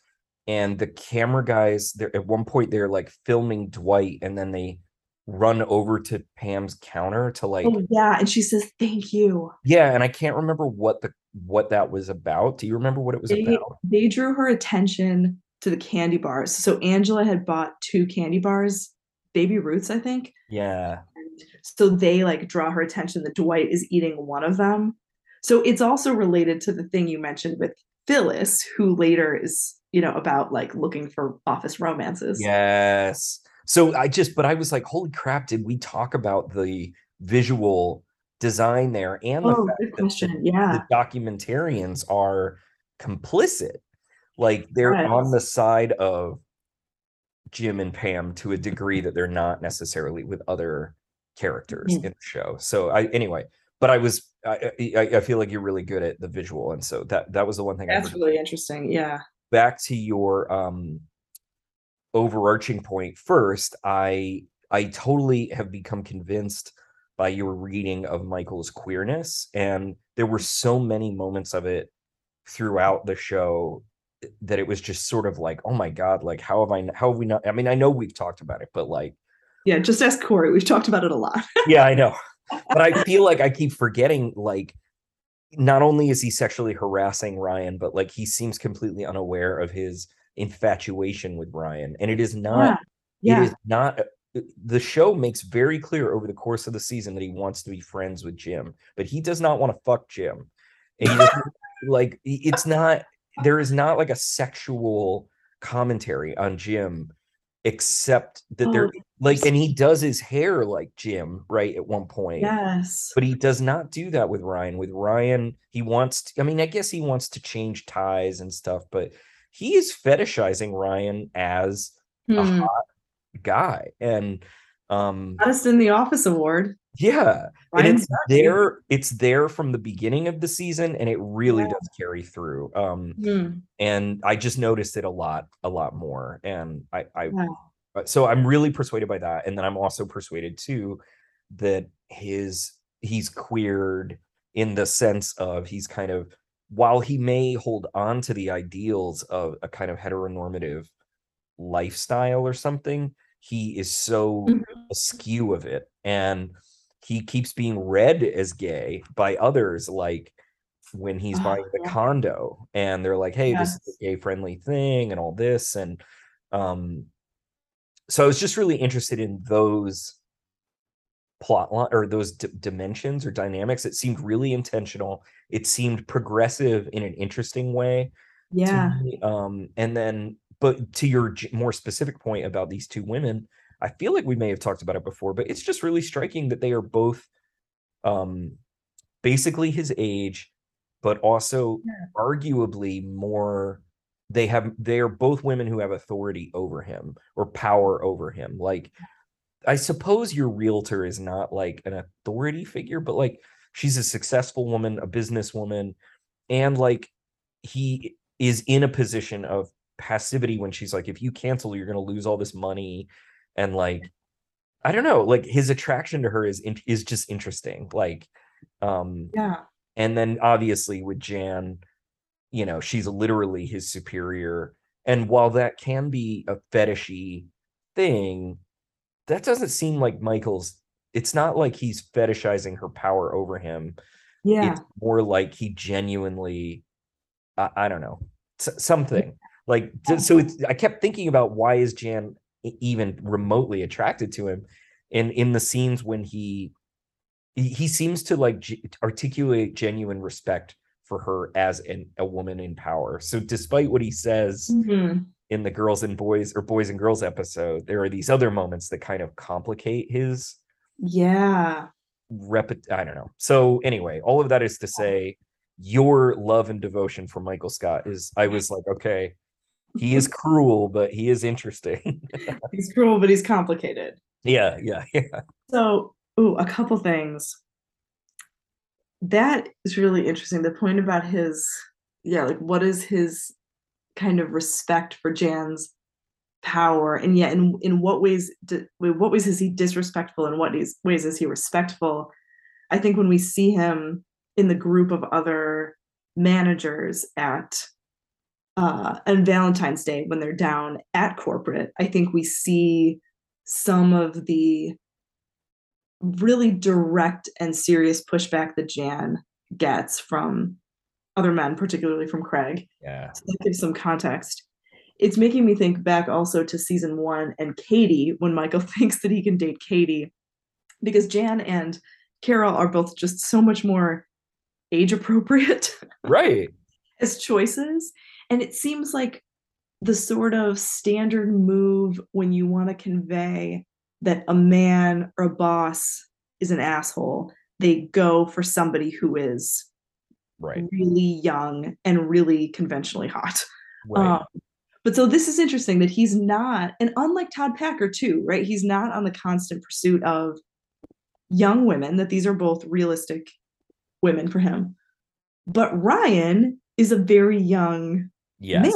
and the camera guys, at one point, they're like filming Dwight, and then they run over to Pam's counter to like... Oh, yeah, and she says, thank you. Yeah, and I can't remember what that was about. Do you remember what it was about? They drew her attention to the candy bars. So Angela had bought 2 candy bars, Baby Ruth's, I think. Yeah. And so they like draw her attention that Dwight is eating one of them. So it's also related to the thing you mentioned with Phyllis, who later is, you know, about like looking for office romances. Yes. So I was like, holy crap, did we talk about the visual design there? And the documentarians are complicit. Like they're on the side of Jim and Pam to a degree that they're not necessarily with other characters in the show. So I feel like you're really good at the visual. And so that was the one thing. That's really interesting. Yeah. Back to your overarching point first. I totally have become convinced by your reading of Michael's queerness. And there were so many moments of it throughout the show that it was just sort of like, oh my God, like how have we not, I mean, I know we've talked about it, but like. Yeah. Just ask Corey. We've talked about it a lot. Yeah, I know. But I feel like I keep forgetting, like, not only is he sexually harassing Ryan, but like he seems completely unaware of his infatuation with Ryan. And it is not, the show makes very clear over the course of the season that he wants to be friends with Jim, but he does not want to fuck Jim. And he doesn't, like, it's not, there is not like a sexual commentary on Jim, except that they're like, and he does his hair like Jim, right, at one point. Yes. But he does not do that with Ryan. With Ryan, he wants to, I mean, I guess he wants to change ties and stuff, but he is fetishizing Ryan as a hot guy. And Hottest in the Office award. Yeah. Ryan's, and it's there from the beginning of the season, and it really does carry through. And I just noticed it a lot more. And so I'm really persuaded by that. And then I'm also persuaded too that he's queered in the sense of he's kind of, while he may hold on to the ideals of a kind of heteronormative lifestyle or something, he is so askew of it, and he keeps being read as gay by others, like when he's buying the condo and they're like, hey, this is a gay friendly thing and all this. And so I was just really interested in those plot line, or those dimensions or dynamics. It seemed really intentional. It seemed progressive in an interesting way. Yeah. And then, but to your more specific point about these two women, I feel like we may have talked about it before, but it's just really striking that they are both basically his age, but also arguably more, they are both women who have authority over him or power over him. Like I suppose your realtor is not like an authority figure, but like she's a successful woman, a businesswoman, and like he is in a position of passivity when she's like, if you cancel, you're going to lose all this money. And like, I don't know, like his attraction to her is just interesting. Like, yeah. And then obviously with Jan, you know, she's literally his superior. And while that can be a fetishy thing, that doesn't seem like Michael's. It's not like he's fetishizing her power over him. Yeah. It's more like he genuinely, I don't know, something like, so it's, I kept thinking about why is Jan even remotely attracted to him? And in the scenes when he seems to like articulate genuine respect for her as a woman in power. So despite what he says in the girls and boys or boys and girls episode, there are these other moments that kind of complicate his I don't know. So anyway, all of that is to say your love and devotion for Michael Scott is, I was like, okay, he is cruel, but he is interesting. He's cruel, but he's complicated. Yeah, yeah, yeah. So, a couple things. That is really interesting. The point about his, like what is his kind of respect for Jan's power, and yet in what ways is he disrespectful, and what ways is he respectful? I think when we see him in the group of other managers at on Valentine's Day when they're down at corporate, I think we see some of the really direct and serious pushback that Jan gets from other men, particularly from Craig. Yeah, so that gives some context. It's making me think back also to season 1 and Katie, when Michael thinks that he can date Katie, because Jan and Carol are both just so much more age appropriate, right, as choices. And it seems like the sort of standard move when you want to convey that a man or a boss is an asshole, they go for somebody who is really young and really conventionally hot. Right. But so this is interesting that he's not, and unlike Todd Packer too, right? He's not on the constant pursuit of young women, that these are both realistic women for him. But Ryan is a very young man.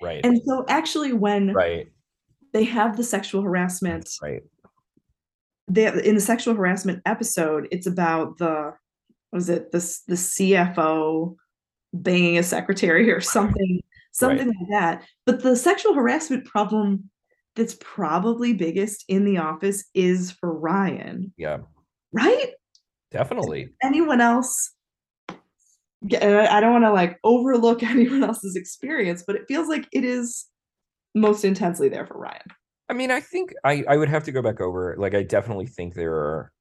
Right. And so actually when they have the sexual harassment, in the sexual harassment episode, it's about the CFO banging a secretary or something like that. But the sexual harassment problem that's probably biggest in the office is for Ryan. Yeah. Right? Definitely. Anyone else? I don't want to like overlook anyone else's experience, but it feels like it is most intensely there for Ryan. I mean, I think I would have to go back over. Like, I definitely think there are,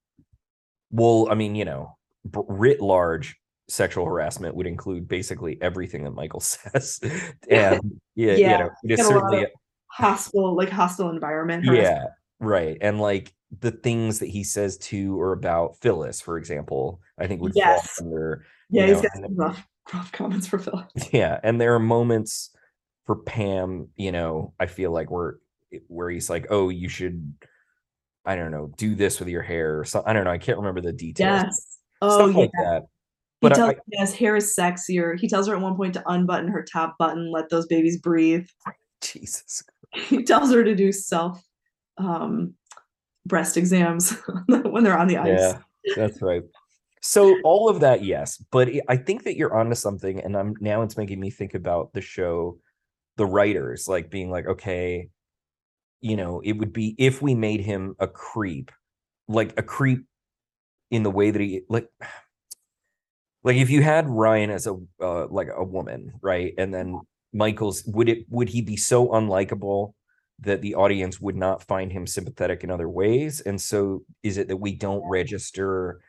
writ large, sexual harassment would include basically everything that Michael says. And it is certainly hostile environment harassment. Yeah, right. And like the things that he says to or about Phyllis, for example, I think would fall under. Yeah, he's got some rough comments for Phyllis. Yeah. And there are moments for Pam, I feel like where he's like, oh, you should, I don't know, do this with your hair or something. I don't know. I can't remember the details. Yes. Oh, stuff like that. But he tells her his hair is sexier. He tells her at one point to unbutton her top button, let those babies breathe. Jesus. He tells her to do self breast exams when they're on the ice. Yeah, that's right. So all of that, yes. But I think that you're onto something. And now it's making me think about the show, the writers, like being like, okay, it would be if we made him a creep, like a creep in the way that he like if you had Ryan as a woman, right? And then Michael's, would he be so unlikable that the audience would not find him sympathetic in other ways? And so is it that we don't register,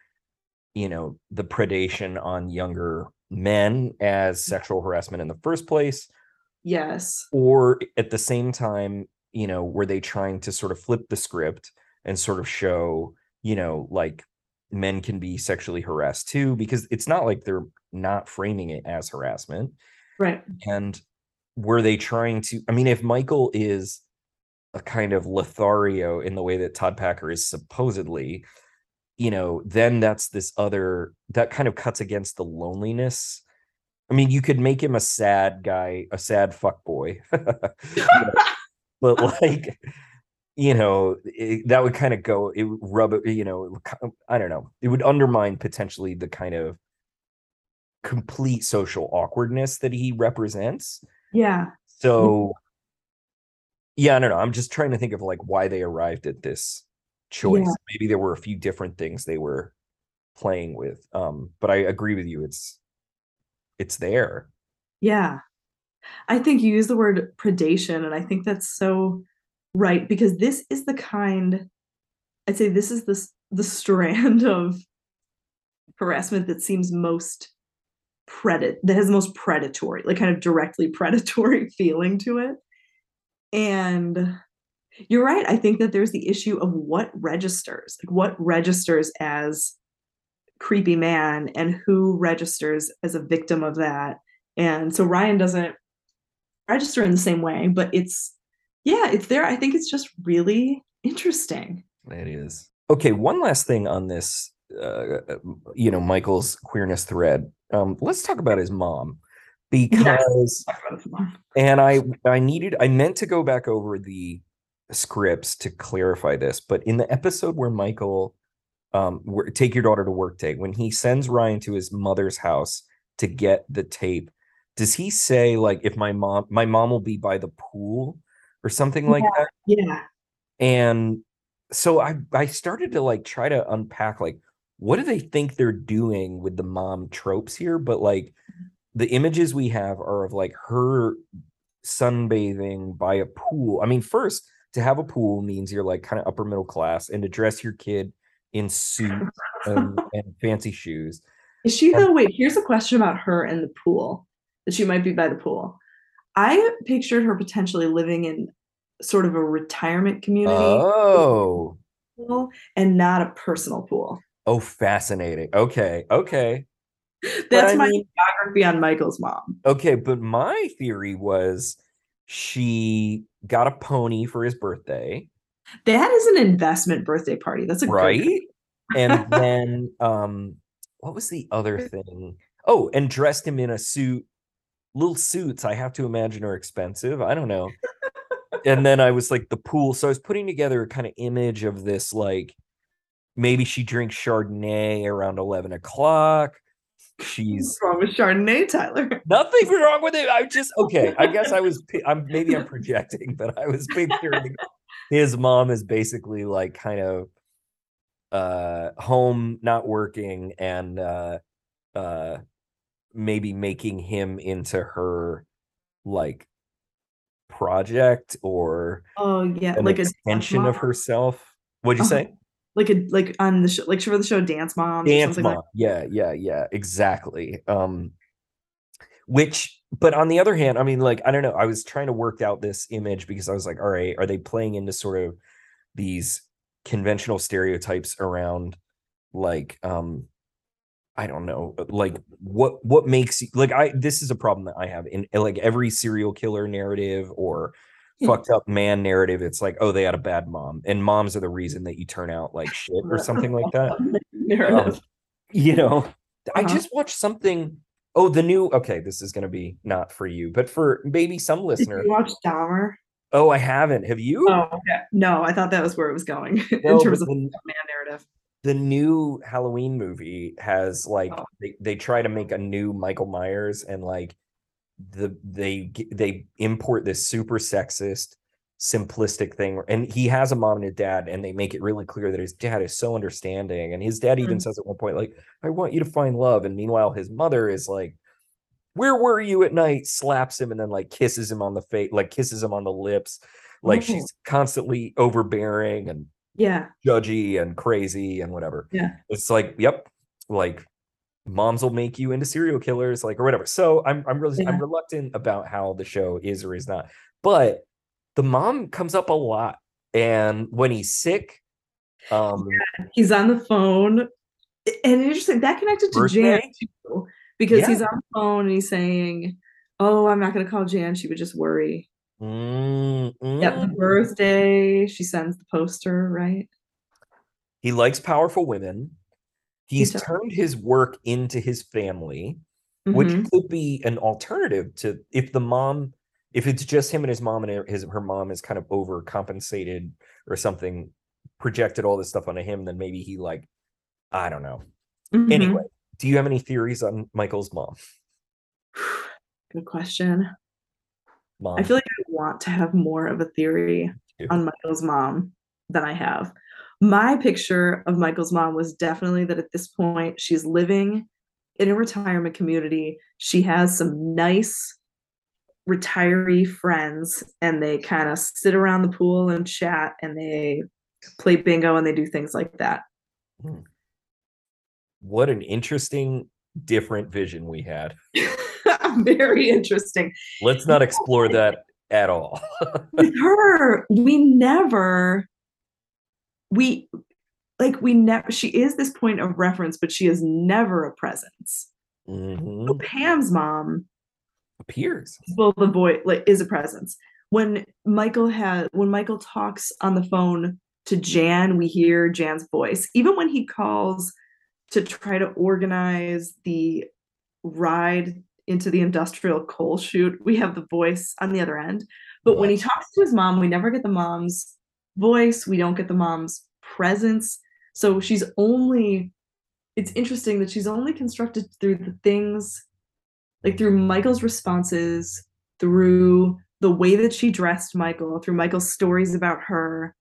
the predation on younger men as sexual harassment in the first place? Yes. Or at the same time, were they trying to sort of flip the script and sort of show, like men can be sexually harassed too, because it's not like they're not framing it as harassment. Right. And were they trying to, if Michael is a kind of Lothario in the way that Todd Packer is supposedly, you know, then that's this other that kind of cuts against the loneliness. I mean, you could make him a sad guy, a sad fuck boy, but like, you know, that would kind of go, it would rub it, you know, I don't know. It would undermine potentially the kind of complete social awkwardness that he represents. Yeah. So, yeah, I don't know. I'm just trying to think of like why they arrived at this choice. Yeah. Maybe there were a few different things they were playing with. But I agree with you. It's there. Yeah. I think you use the word predation, and I think that's so right, because this is the kind, I'd say this is the strand of harassment that seems most that has the most predatory, like kind of directly predatory feeling to it. And you're right. I think that there's the issue of what registers as creepy man and who registers as a victim of that. And so Ryan doesn't register in the same way, but it's there. I think it's just really interesting. It is. Okay. One last thing on this, Michael's queerness thread. Let's talk about his mom, because and I meant to go back over the scripts to clarify this, but in the episode where Michael, Take Your Daughter to Work Day, when he sends Ryan to his mother's house to get the tape, does he say, like, if my mom will be by the pool or something like that? Yeah. And so I started to like try to unpack like what do they think they're doing with the mom tropes here, but like the images we have are of like her sunbathing by a pool. I mean, first, to have a pool means you're like kind of upper middle class, and to dress your kid in suits and fancy shoes. Is she though? Wait, here's a question about her and the pool, that she might be by the pool. I pictured her potentially living in sort of a retirement community. Oh. And not a personal pool. Oh, fascinating. Okay. That's my biography on Michael's mom. Okay, but my theory was she got a pony for his birthday. That is an investment birthday party. That's a right. And then what was the other thing? Oh, and dressed him in a suit. Little suits, I have to imagine, are expensive. I don't know. And then I was like the pool. So I was putting together a kind of image of this, like maybe she drinks Chardonnay around 11:00. What's wrong with Chardonnay, Tyler? Nothing's wrong with it. I guess I'm projecting, but I was picturing his mom is basically like kind of home, not working, and maybe making him into her like project or like extension of herself. What'd you say? Like on the show, like for the show Dance Mom. Dance Mom. Like that. Yeah. Exactly. But on the other hand, I mean, like, I don't know. I was trying to work out this image because I was like, all right, are they playing into sort of these conventional stereotypes around like, I don't know, like what makes you like, this is a problem that I have in like every serial killer narrative or fucked up man narrative. It's like, oh, they had a bad mom, and moms are the reason that you turn out like shit or something like that. I just watched something. Oh, this is going to be not for you, but for maybe some listener. Did you watch Dahmer? Oh, I haven't. Have you? Oh, okay. No, I thought that was where it was going in terms of the man narrative. The new Halloween movie has like they try to make a new Michael Myers, and like they import this super sexist, simplistic thing, and he has a mom and a dad, and they make it really clear that his dad is so understanding, and his dad even says at one point, like, I want you to find love, and meanwhile his mother is like, where were you at night, slaps him, and then like kisses him on the face, like kisses him on the lips, like she's constantly overbearing and judgy and crazy and whatever. It's like, yep, like moms will make you into serial killers, like, or whatever. So I'm reluctant about how the show is or is not, but the mom comes up a lot, and when he's sick, he's on the phone, and interesting that connected to Jan too, because he's on the phone and he's saying, "Oh, I'm not going to call Jan; she would just worry." Mm-hmm. Yep, the birthday. She sends the poster, right? He likes powerful women. He's turned his work into his family, mm-hmm. which could be an alternative to if it's just him and his mom and her mom is kind of overcompensated or something, projected all this stuff onto him, then maybe he I don't know. Mm-hmm. Anyway, do you have any theories on Michael's mom? Good question. Mom. I feel like I want to have more of a theory on Michael's mom than I have. My picture of Michael's mom was definitely that at this point she's living in a retirement community. She has some nice retiree friends and they kind of sit around the pool and chat and they play bingo and they do things like that. What an interesting, different vision we had. Very interesting. Let's not explore that at all. With her, she is this point of reference, but she is never a presence. Mm-hmm. So Pam's mom appears. Well, the boy is a presence. When Michael talks on the phone to Jan, we hear Jan's voice. Even when he calls to try to organize the ride into the industrial coal chute, we have the voice on the other end. But When he talks to his mom, we never get the mom's voice. We don't get the mom's presence. So it's interesting that she's only constructed through the things, through Michael's responses, through the way that she dressed Michael, through Michael's stories about her,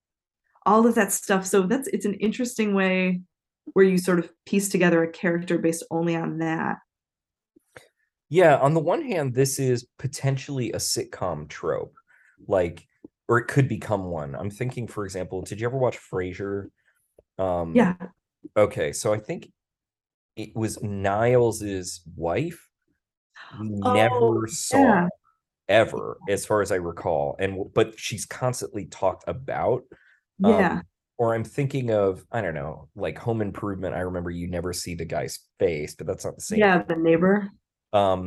all of that stuff. So it's an interesting way where you sort of piece together a character based only on that. Yeah, on the one hand, this is potentially a sitcom trope, or it could become one. I'm thinking, for example, did you ever watch Frasier? Yeah. Okay, so I think it was Niles' wife. Never saw ever, as far as I recall, but she's constantly talked about. Yeah. Or I'm thinking of, I don't know, Home Improvement. I remember you never see the guy's face, but that's not the same. Yeah, the neighbor. But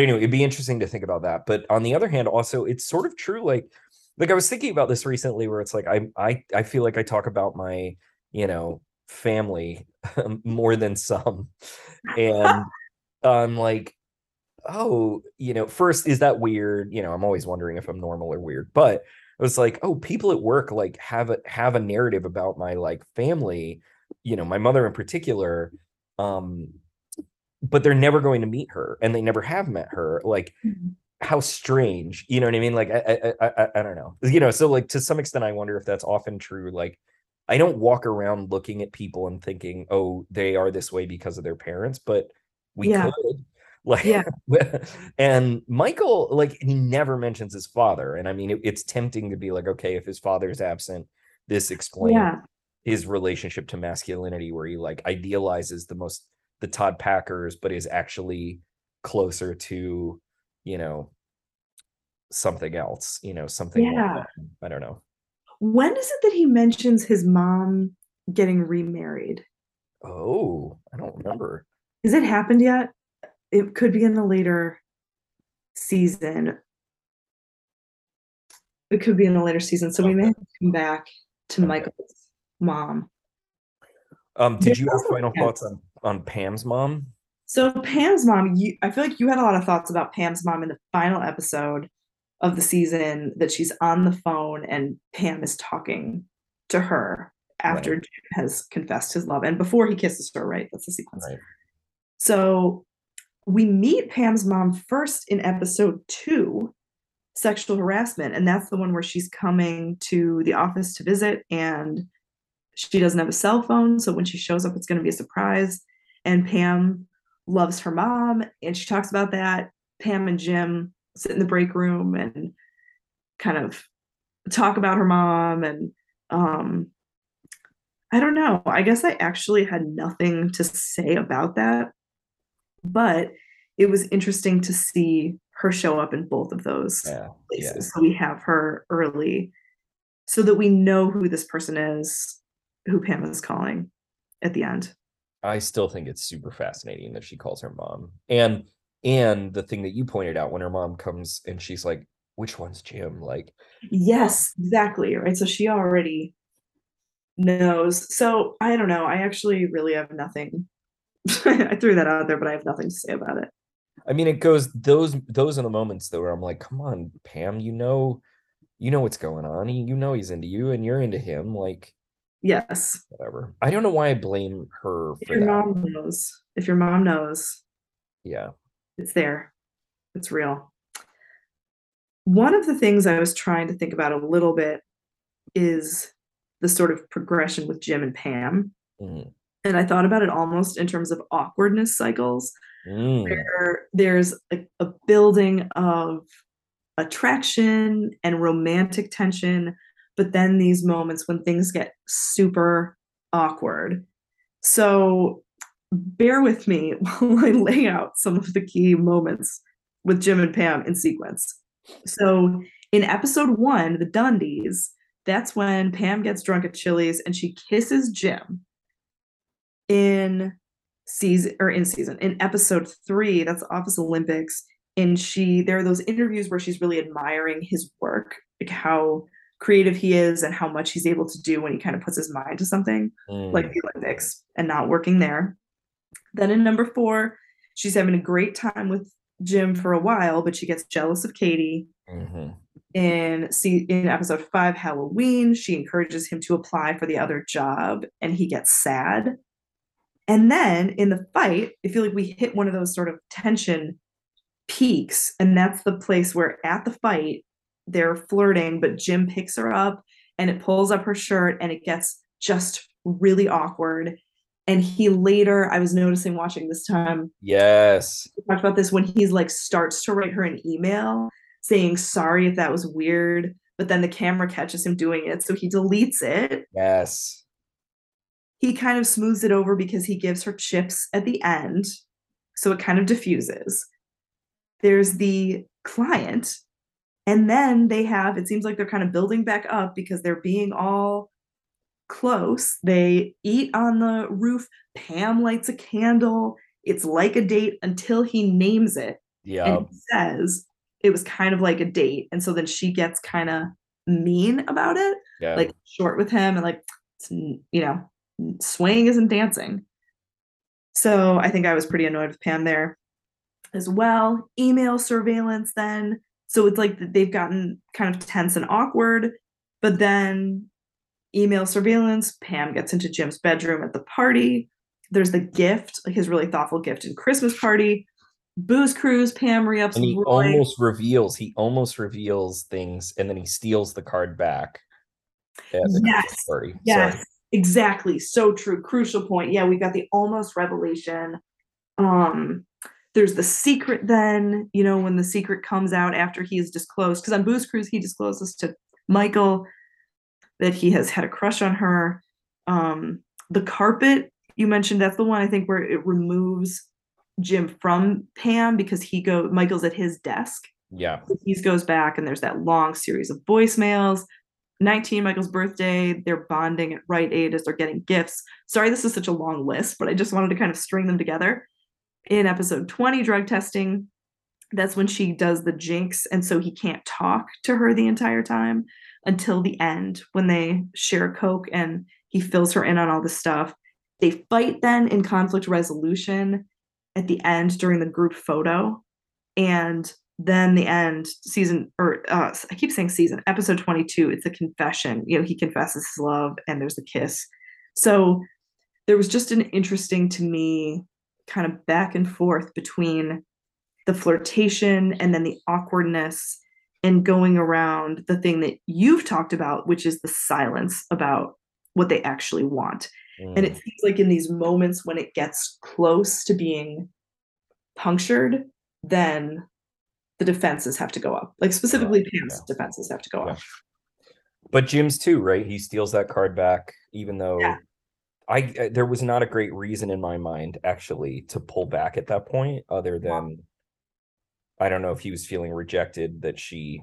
anyway, it'd be interesting to think about that. But on the other hand, also, it's sort of true. I was thinking about this recently where it's I feel like I talk about my, family more than some. And I'm first, is that weird? I'm always wondering if I'm normal or weird, but it was people at work, have a narrative about my family, my mother in particular, but they're never going to meet her and they never have met her. How strange, you know what I mean? I don't know, so to some extent, I wonder if that's often true. I don't walk around looking at people and thinking, oh, they are this way because of their parents, but we could. And Michael, he never mentions his father. And I mean, it's tempting to be okay, if his father's absent, this explains his relationship to masculinity, where he idealizes the Todd Packers, but is actually closer to, something else, something. Yeah. Like that. I don't know. When is it that he mentions his mom getting remarried? Oh, I don't remember. Has it happened yet? It could be in the later season. So we may have to come back to Michael's mom. Did you have final thoughts on Pam's mom? So Pam's mom, I feel like you had a lot of thoughts about Pam's mom in the final episode of the season, that she's on the phone and Pam is talking to her after Jim has confessed his love and before he kisses her, right? That's the sequence. Right. So we meet Pam's mom first in episode 2, sexual harassment. And that's the one where she's coming to the office to visit and she doesn't have a cell phone, so when she shows up, it's going to be a surprise. And Pam loves her mom, and she talks about that. Pam and Jim sit in the break room and kind of talk about her mom. And I don't know. I guess I actually had nothing to say about that. But it was interesting to see her show up in both of those places. Yeah. So we have her early so that we know who this person is, who Pam is calling at the end. I still think it's super fascinating that she calls her mom. And the thing that you pointed out, when her mom comes and she's like, which one's Jim? Like, yes, exactly. Right. So she already knows. So I don't know. I actually really have nothing. I threw that out there, but I have nothing to say about it. I mean, it goes, those are the moments though where I'm like, come on, Pam, you know what's going on. You know he's into you and you're into him. Like, yes. Whatever. I don't know why I blame her for that. If your mom knows. Yeah. It's there. It's real. One of the things I was trying to think about a little bit is the sort of progression with Jim and Pam. Mm. And I thought about it almost in terms of awkwardness cycles, where there's a building of attraction and romantic tension, but then these moments when things get super awkward. So bear with me while I lay out some of the key moments with Jim and Pam in sequence. So in episode 1, the Dundies, that's when Pam gets drunk at Chili's and she kisses Jim. In episode 3, that's Office Olympics, and there are those interviews where she's really admiring his work, like how creative he is and how much he's able to do when he kind of puts his mind to something, like the Olympics and not working there. Then in number 4, she's having a great time with Jim for a while, but she gets jealous of Katie. Mm-hmm. In episode 5, Halloween, she encourages him to apply for the other job and he gets sad. And then in the fight, I feel like we hit one of those sort of tension peaks. And that's the place where at the fight, they're flirting, but Jim picks her up and it pulls up her shirt and it gets just really awkward. And he later, I was noticing watching this time. Yes. We talked about this when he's like starts to write her an email saying, sorry if that was weird. But then the camera catches him doing it. So he deletes it. Yes. He kind of smooths it over because he gives her chips at the end. So it kind of diffuses. There's the client. And then it seems like they're kind of building back up because they're being all close. They eat on the roof. Pam lights a candle. It's like a date until he names it. Yeah. And he says it was kind of like a date. And so then she gets kind of mean about it, yeah. Like short with him and like, swaying isn't dancing. So I think I was pretty annoyed with Pam there as well. Email surveillance then. So it's like they've gotten kind of tense and awkward, but then email surveillance, Pam gets into Jim's bedroom at the party. There's the gift, like his really thoughtful gift and Christmas party. Booze cruise, Pam re-ups. And he almost reveals things and then he steals the card back at the Christmas party. Yes, sorry. Exactly. So true. Crucial point. Yeah, we got the almost revelation. There's the secret then, when the secret comes out after he is disclosed. Because on Booze Cruise, he discloses to Michael that he has had a crush on her. The carpet, you mentioned, that's the one I think where it removes Jim from Pam because Michael's at his desk. Yeah. He goes back and there's that long series of voicemails. 19, Michael's birthday, they're bonding at Rite Aid as they're getting gifts. Sorry, this is such a long list, but I just wanted to kind of string them together. In episode 20, drug testing, that's when she does the jinx. And so he can't talk to her the entire time until the end when they share Coke and he fills her in on all this stuff. They fight then in conflict resolution at the end during the group photo. And then the end episode 22, it's a confession. He confesses his love and there's the kiss. So there was just an interesting to me kind of back and forth between the flirtation and then the awkwardness and going around the thing that you've talked about, which is the silence about what they actually want. Mm. And it seems like in these moments when it gets close to being punctured, then the defenses have to go up. Like specifically Pam's defenses have to go up. But Jim's too, right? He steals that card back, even though there was not a great reason in my mind actually to pull back at that point other than I don't know if he was feeling rejected that she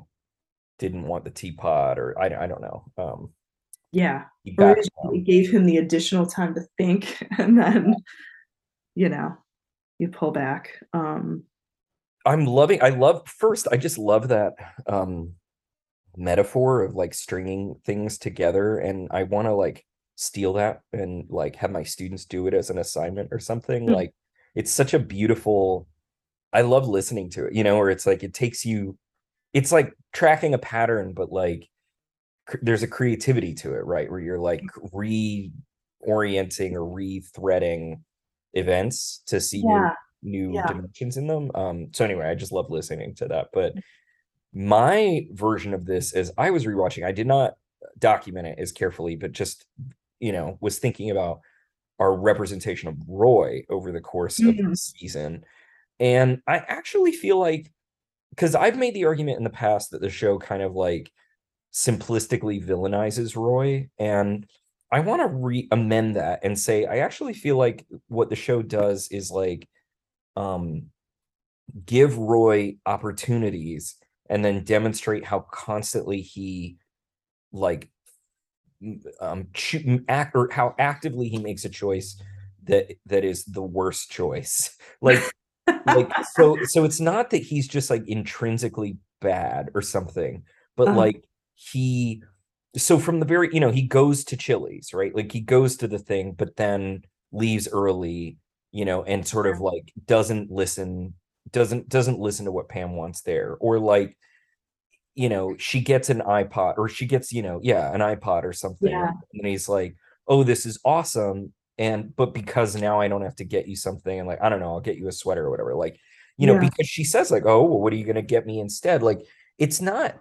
didn't want the teapot or I don't know. It gave him the additional time to think and then you pull back. I just love that metaphor of like stringing things together, and I want to like steal that and like have my students do it as an assignment or something. Mm-hmm. Like it's such a beautiful, I love listening to it, you know, or it's like it takes you, it's like tracking a pattern, but like there's a creativity to it, right? Where you're like reorienting or rethreading events to see new dimensions in them. So anyway, I just love listening to that. But my version of this is I was rewatching, I did not document it as carefully, but just, you know, was thinking about our representation of Roy over the course of the season. And I actually feel like, because I've made the argument in the past that the show kind of like simplistically villainizes Roy, and I want to amend that and say I actually feel like what the show does is like give Roy opportunities and then demonstrate how constantly he like how actively he makes a choice that is the worst choice, like like so it's not that he's just like intrinsically bad or something, but like he, so from the very, you know, he goes to Chili's, right? Like he goes to the thing, but then leaves early, you know, and sort of like doesn't listen to what Pam wants there, or like, you know, she gets an iPod, or she gets, you know, an iPod or something, and he's like, oh, this is awesome, but because now I don't have to get you something, and like, I don't know, I'll get you a sweater or whatever, like, you know, because she says like, oh, well, what are you gonna get me instead? Like, it's not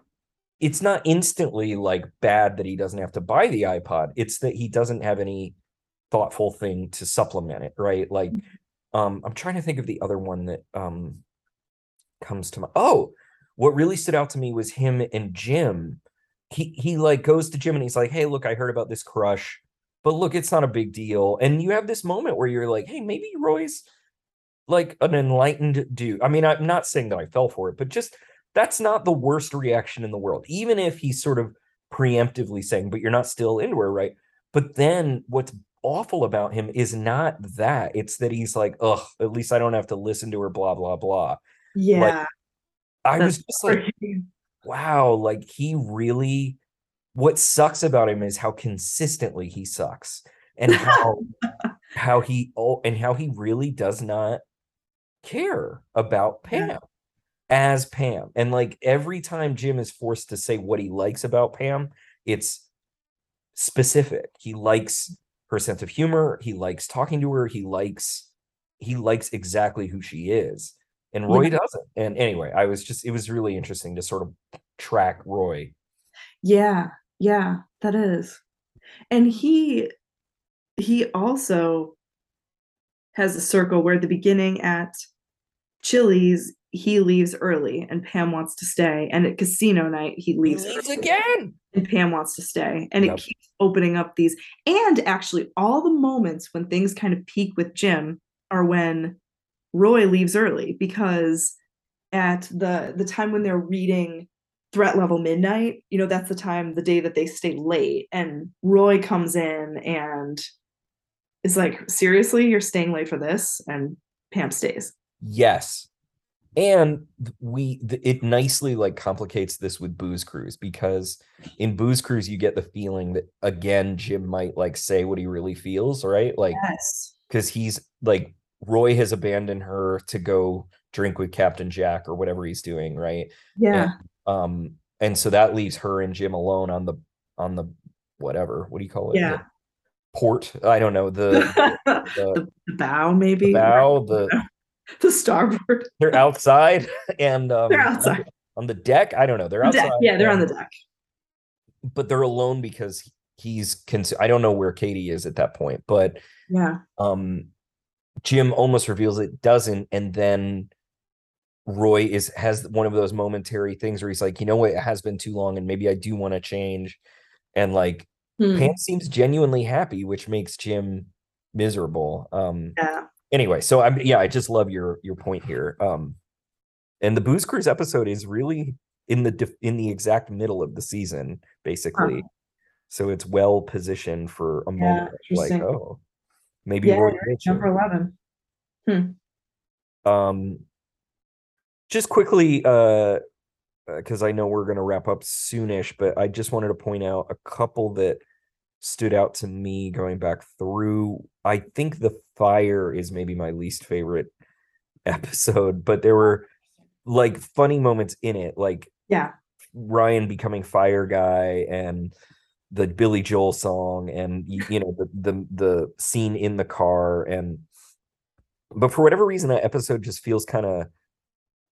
instantly like bad that he doesn't have to buy the iPod. It's that he doesn't have any thoughtful thing to supplement it, right? Like, I'm trying to think of the other one that comes to mind. Oh, what really stood out to me was him and Jim. He like goes to Jim and he's like, hey, look, I heard about this crush, but look, it's not a big deal. And you have this moment where you're like, hey, maybe Roy's like an enlightened dude. I mean, I'm not saying that I fell for it, but just, that's not the worst reaction in the world, even if he's sort of preemptively saying, but you're not still into her, right? But then what's awful about him is not that. It's that he's like, ugh, at least I don't have to listen to her, blah, blah, blah. Yeah. Like, I was just like, wow, like he really, what sucks about him is how consistently he sucks, and how, how he really does not care about Pam. Yeah. As Pam. And like every time Jim is forced to say what he likes about Pam, it's specific. He likes her sense of humor, he likes talking to her, he likes exactly who she is, and Roy doesn't. And anyway, it was really interesting to sort of track Roy. Yeah, that is. And he also has a circle where the beginning at Chili's, he leaves early and Pam wants to stay. And at casino night, he leaves again and Pam wants to stay. And it keeps opening up these. And actually, all the moments when things kind of peak with Jim are when Roy leaves early, because at the time when they're reading Threat Level Midnight, you know, that's the day that they stay late. And Roy comes in and is like, seriously, you're staying late for this? And Pam stays. Yes. And it nicely like complicates this with Booze Cruise, because in Booze Cruise, you get the feeling that again, Jim might like say what he really feels, right? Like, because he's like, Roy has abandoned her to go drink with Captain Jack or whatever he's doing, right? Yeah. And so that leaves her and Jim alone on the whatever, what do you call it? Yeah. The port. I don't know. The bow, maybe. The bow, the starboard. They're outside, and they're outside on the deck. I don't know. They're outside. Yeah, they're on the deck. But they're alone because I don't know where Katie is at that point, but Jim almost reveals it doesn't, and then Roy has one of those momentary things where he's like, you know what, it has been too long, and maybe I do want to change. And like Pam seems genuinely happy, which makes Jim miserable. Anyway, so I just love your point here. And the Booze Cruise episode is really in the exact middle of the season, basically. Oh. So it's well positioned for a moment like, oh, maybe Roy number 11. Just quickly, because I know we're going to wrap up soonish, but I just wanted to point out a couple that stood out to me going back through. I think the fire is maybe my least favorite episode, but there were like funny moments in it, like Ryan becoming fire guy and the Billy Joel song, and you know, the scene in the car, but for whatever reason that episode just feels kind of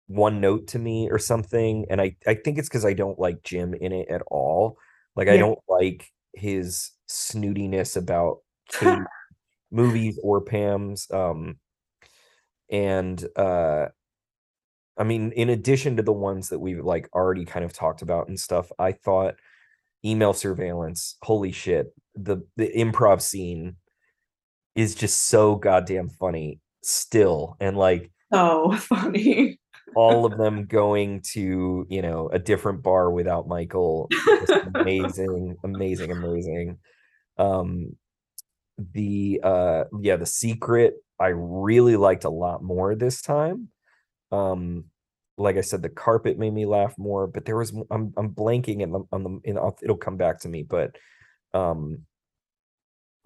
one note to me or something, and I think it's because I don't like Jim in it at all. Like I don't like his snootiness about Kate movies or Pam's, and I mean, in addition to the ones that we've like already kind of talked about and stuff, I thought email surveillance, holy shit, the improv scene is just so goddamn funny still, and like so funny. All of them going to, you know, a different bar without Michael. Amazing. The Secret, I really liked a lot more this time. Like I said, the carpet made me laugh more, but there was, I'm blanking and it'll come back to me, but what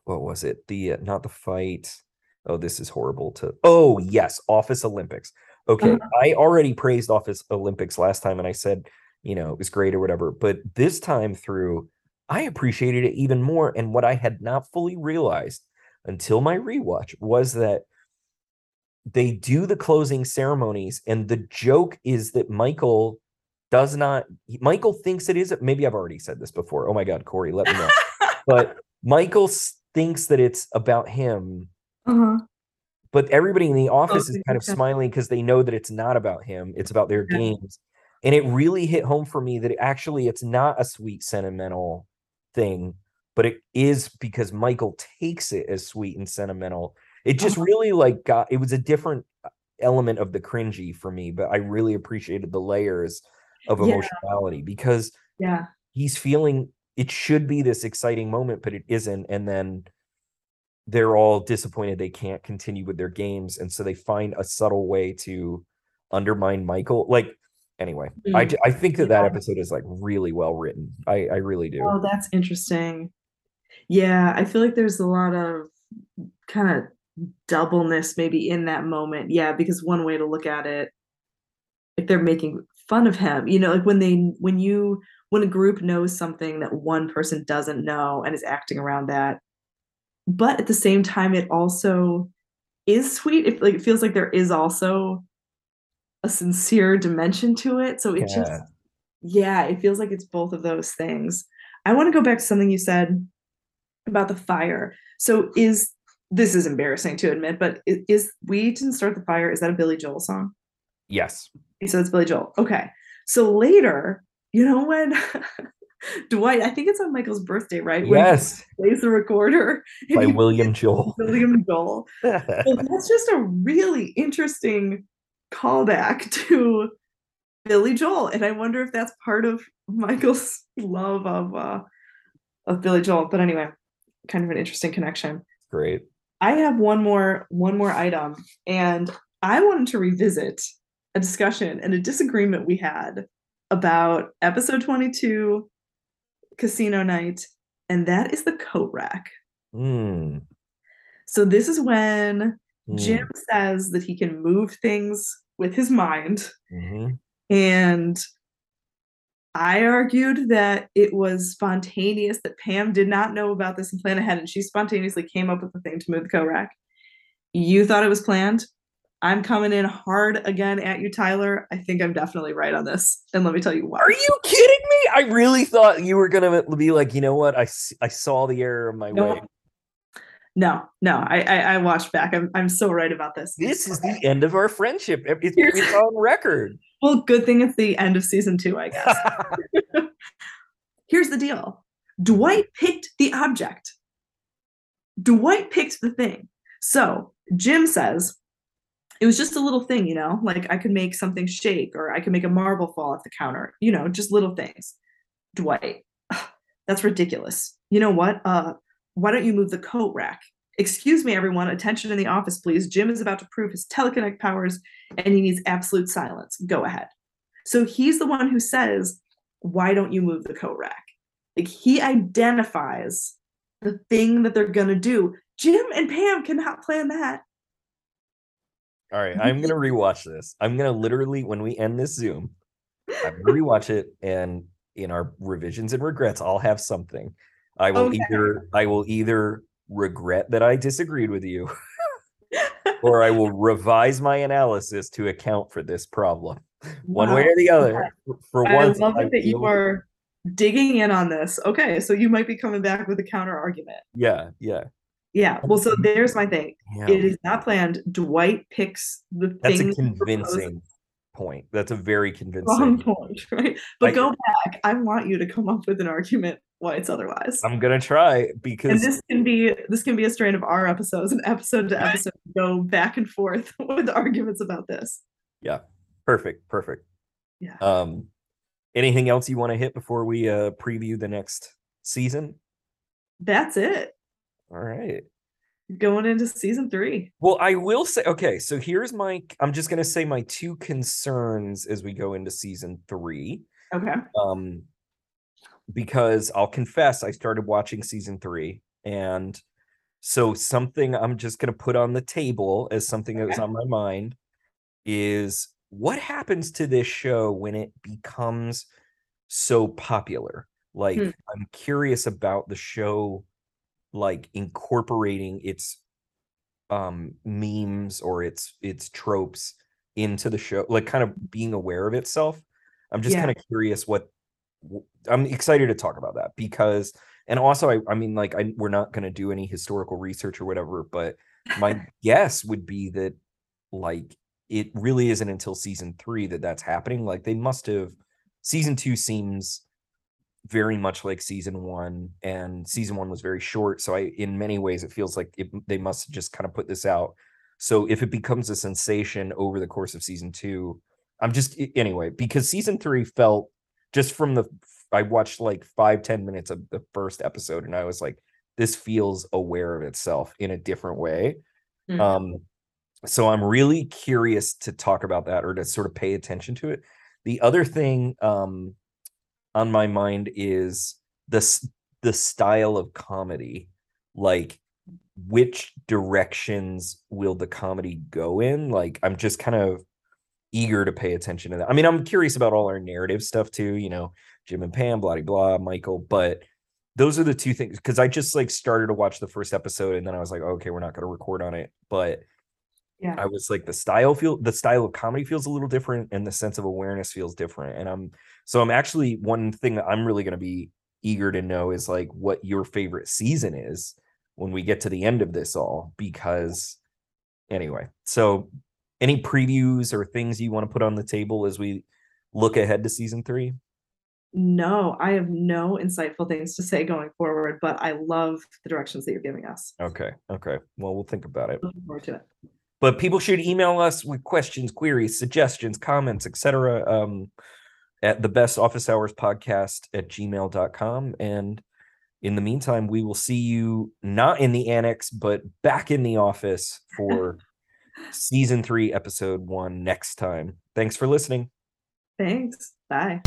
was it? Not the fight. Oh, this is horrible oh yes, Office Olympics. Okay, I already praised Office Olympics last time, and I said, you know, it was great or whatever. But this time through, I appreciated it even more. And what I had not fully realized until my rewatch was that they do the closing ceremonies, and the joke is that Michael thinks it is. Maybe I've already said this before. Oh my God, Corey, let me know. But Michael thinks that it's about him. Uh-huh. But everybody in the office is kind of smiling because they know that it's not about him. It's about their games. And it really hit home for me that it's not a sweet, sentimental thing, but it is because Michael takes it as sweet and sentimental. It just really it was a different element of the cringy for me, but I really appreciated the layers of emotionality because he's feeling it should be this exciting moment, but it isn't. And then they're all disappointed they can't continue with their games, and so they find a subtle way to undermine Michael. Like, anyway, I think that episode is like really well written. I really do. Oh, that's interesting. Yeah, I feel like there's a lot of kind of doubleness maybe in that moment. Yeah, because one way to look at it, like they're making fun of him. You know, like when a group knows something that one person doesn't know and is acting around that. But at the same time, it also is sweet. It feels like there is also a sincere dimension to it. So it just, it feels like it's both of those things. I want to go back to something you said about the fire. So this is embarrassing to admit, but is We Didn't Start the Fire, is that a Billy Joel song? Yes. So it's Billy Joel. Okay. So later, you know when... Dwight, I think it's on Michael's birthday, right? Yes. When he plays the recorder. By William Joel. William Joel. So that's just a really interesting callback to Billy Joel. And I wonder if that's part of Michael's love of Billy Joel. But anyway, kind of an interesting connection. Great. I have one more item. And I wanted to revisit a discussion and a disagreement we had about episode 22. Casino night, and that is the coat rack. So this is when Jim says that he can move things with his mind, and I argued that it was spontaneous, that Pam did not know about this and plan ahead, and she spontaneously came up with the thing to move the coat rack. You thought it was planned. I'm coming in hard again at you, Tyler. I think I'm definitely right on this. And let me tell you why. Are you kidding me? I really thought you were going to be like, you know what? I saw the error of my way. No. I watched back. I'm so right about this. This is the end of our friendship. It's on record. Well, good thing it's the end of season 2, I guess. Here's the deal. Dwight picked the object. Dwight picked the thing. So Jim says, it was just a little thing, you know, like I could make something shake, or I could make a marble fall off the counter, you know, just little things. Dwight, that's ridiculous. You know what? Why don't you move the coat rack? Excuse me, everyone. Attention in the office, please. Jim is about to prove his telekinetic powers, and he needs absolute silence. Go ahead. So he's the one who says, why don't you move the coat rack? Like, he identifies the thing that they're going to do. Jim and Pam cannot plan that. All right, I'm going to rewatch this. I'm going to literally, when we end this Zoom, I'm going to rewatch it, and in our revisions and regrets, I'll have something. I will either regret that I disagreed with you, or I will revise my analysis to account for this problem. One way or the other. For once, I love it that you are digging in on this. Okay, so you might be coming back with a counter argument. Yeah. Well, so there's my thing. Yeah. It is not planned. Dwight picks the thing. That's a convincing point. That's a very convincing point, right? But go back. I want you to come up with an argument why it's otherwise. I'm gonna try, because and this can be a strand of our episodes, an episode to episode, go back and forth with arguments about this. Yeah, perfect. Yeah. Anything else you want to hit before we preview the next season? That's it. All right. Going into season 3. Well, I will say, okay, so here's I'm just gonna say my two concerns as we go into season 3. Okay. Because I'll confess, I started watching season 3. And so something I'm just going to put on the table as something that was on my mind is, what happens to this show when it becomes so popular? Like, I'm curious about the show, like, incorporating its memes or its tropes into the show, like kind of being aware of itself. I'm just kind of curious what. I'm excited to talk about that, because, and also I mean we're not going to do any historical research or whatever, but my guess would be that, like, it really isn't until season 3 that that's happening. Like, they must have, season 2 seems very much like season 1, and season 1 was very short, so in many ways it feels like they must just kind of put this out. So if it becomes a sensation over the course of season 2, because season 3 felt, just from I watched like 5-10 minutes of the first episode, and I was like, this feels aware of itself in a different way. Mm-hmm. So I'm really curious to talk about that, or to sort of pay attention to it. The other thing on my mind is the style of comedy. Like, which directions will the comedy go in? Like, I'm just kind of eager to pay attention to that. I mean, I'm curious about all our narrative stuff too, you know, Jim and Pam, blah, blah, Michael, but those are the two things. Cause I just like started to watch the first episode, and then I was like, okay, we're not going to record on it. But yeah, I was like, the style of comedy feels a little different, and the sense of awareness feels different. And I'm actually, one thing that I'm really going to be eager to know is, like, what your favorite season is when we get to the end of this all, because anyway, so any previews or things you want to put on the table as we look ahead to season 3? No, I have no insightful things to say going forward, but I love the directions that you're giving us. Okay. Well, we'll think about it. Looking forward to it. But people should email us with questions, queries, suggestions, comments, etc. At thebestofficehourspodcast@gmail.com. And in the meantime, we will see you not in the annex, but back in the office for... season 3, episode 1 next time. Thanks for listening. Thanks. Bye.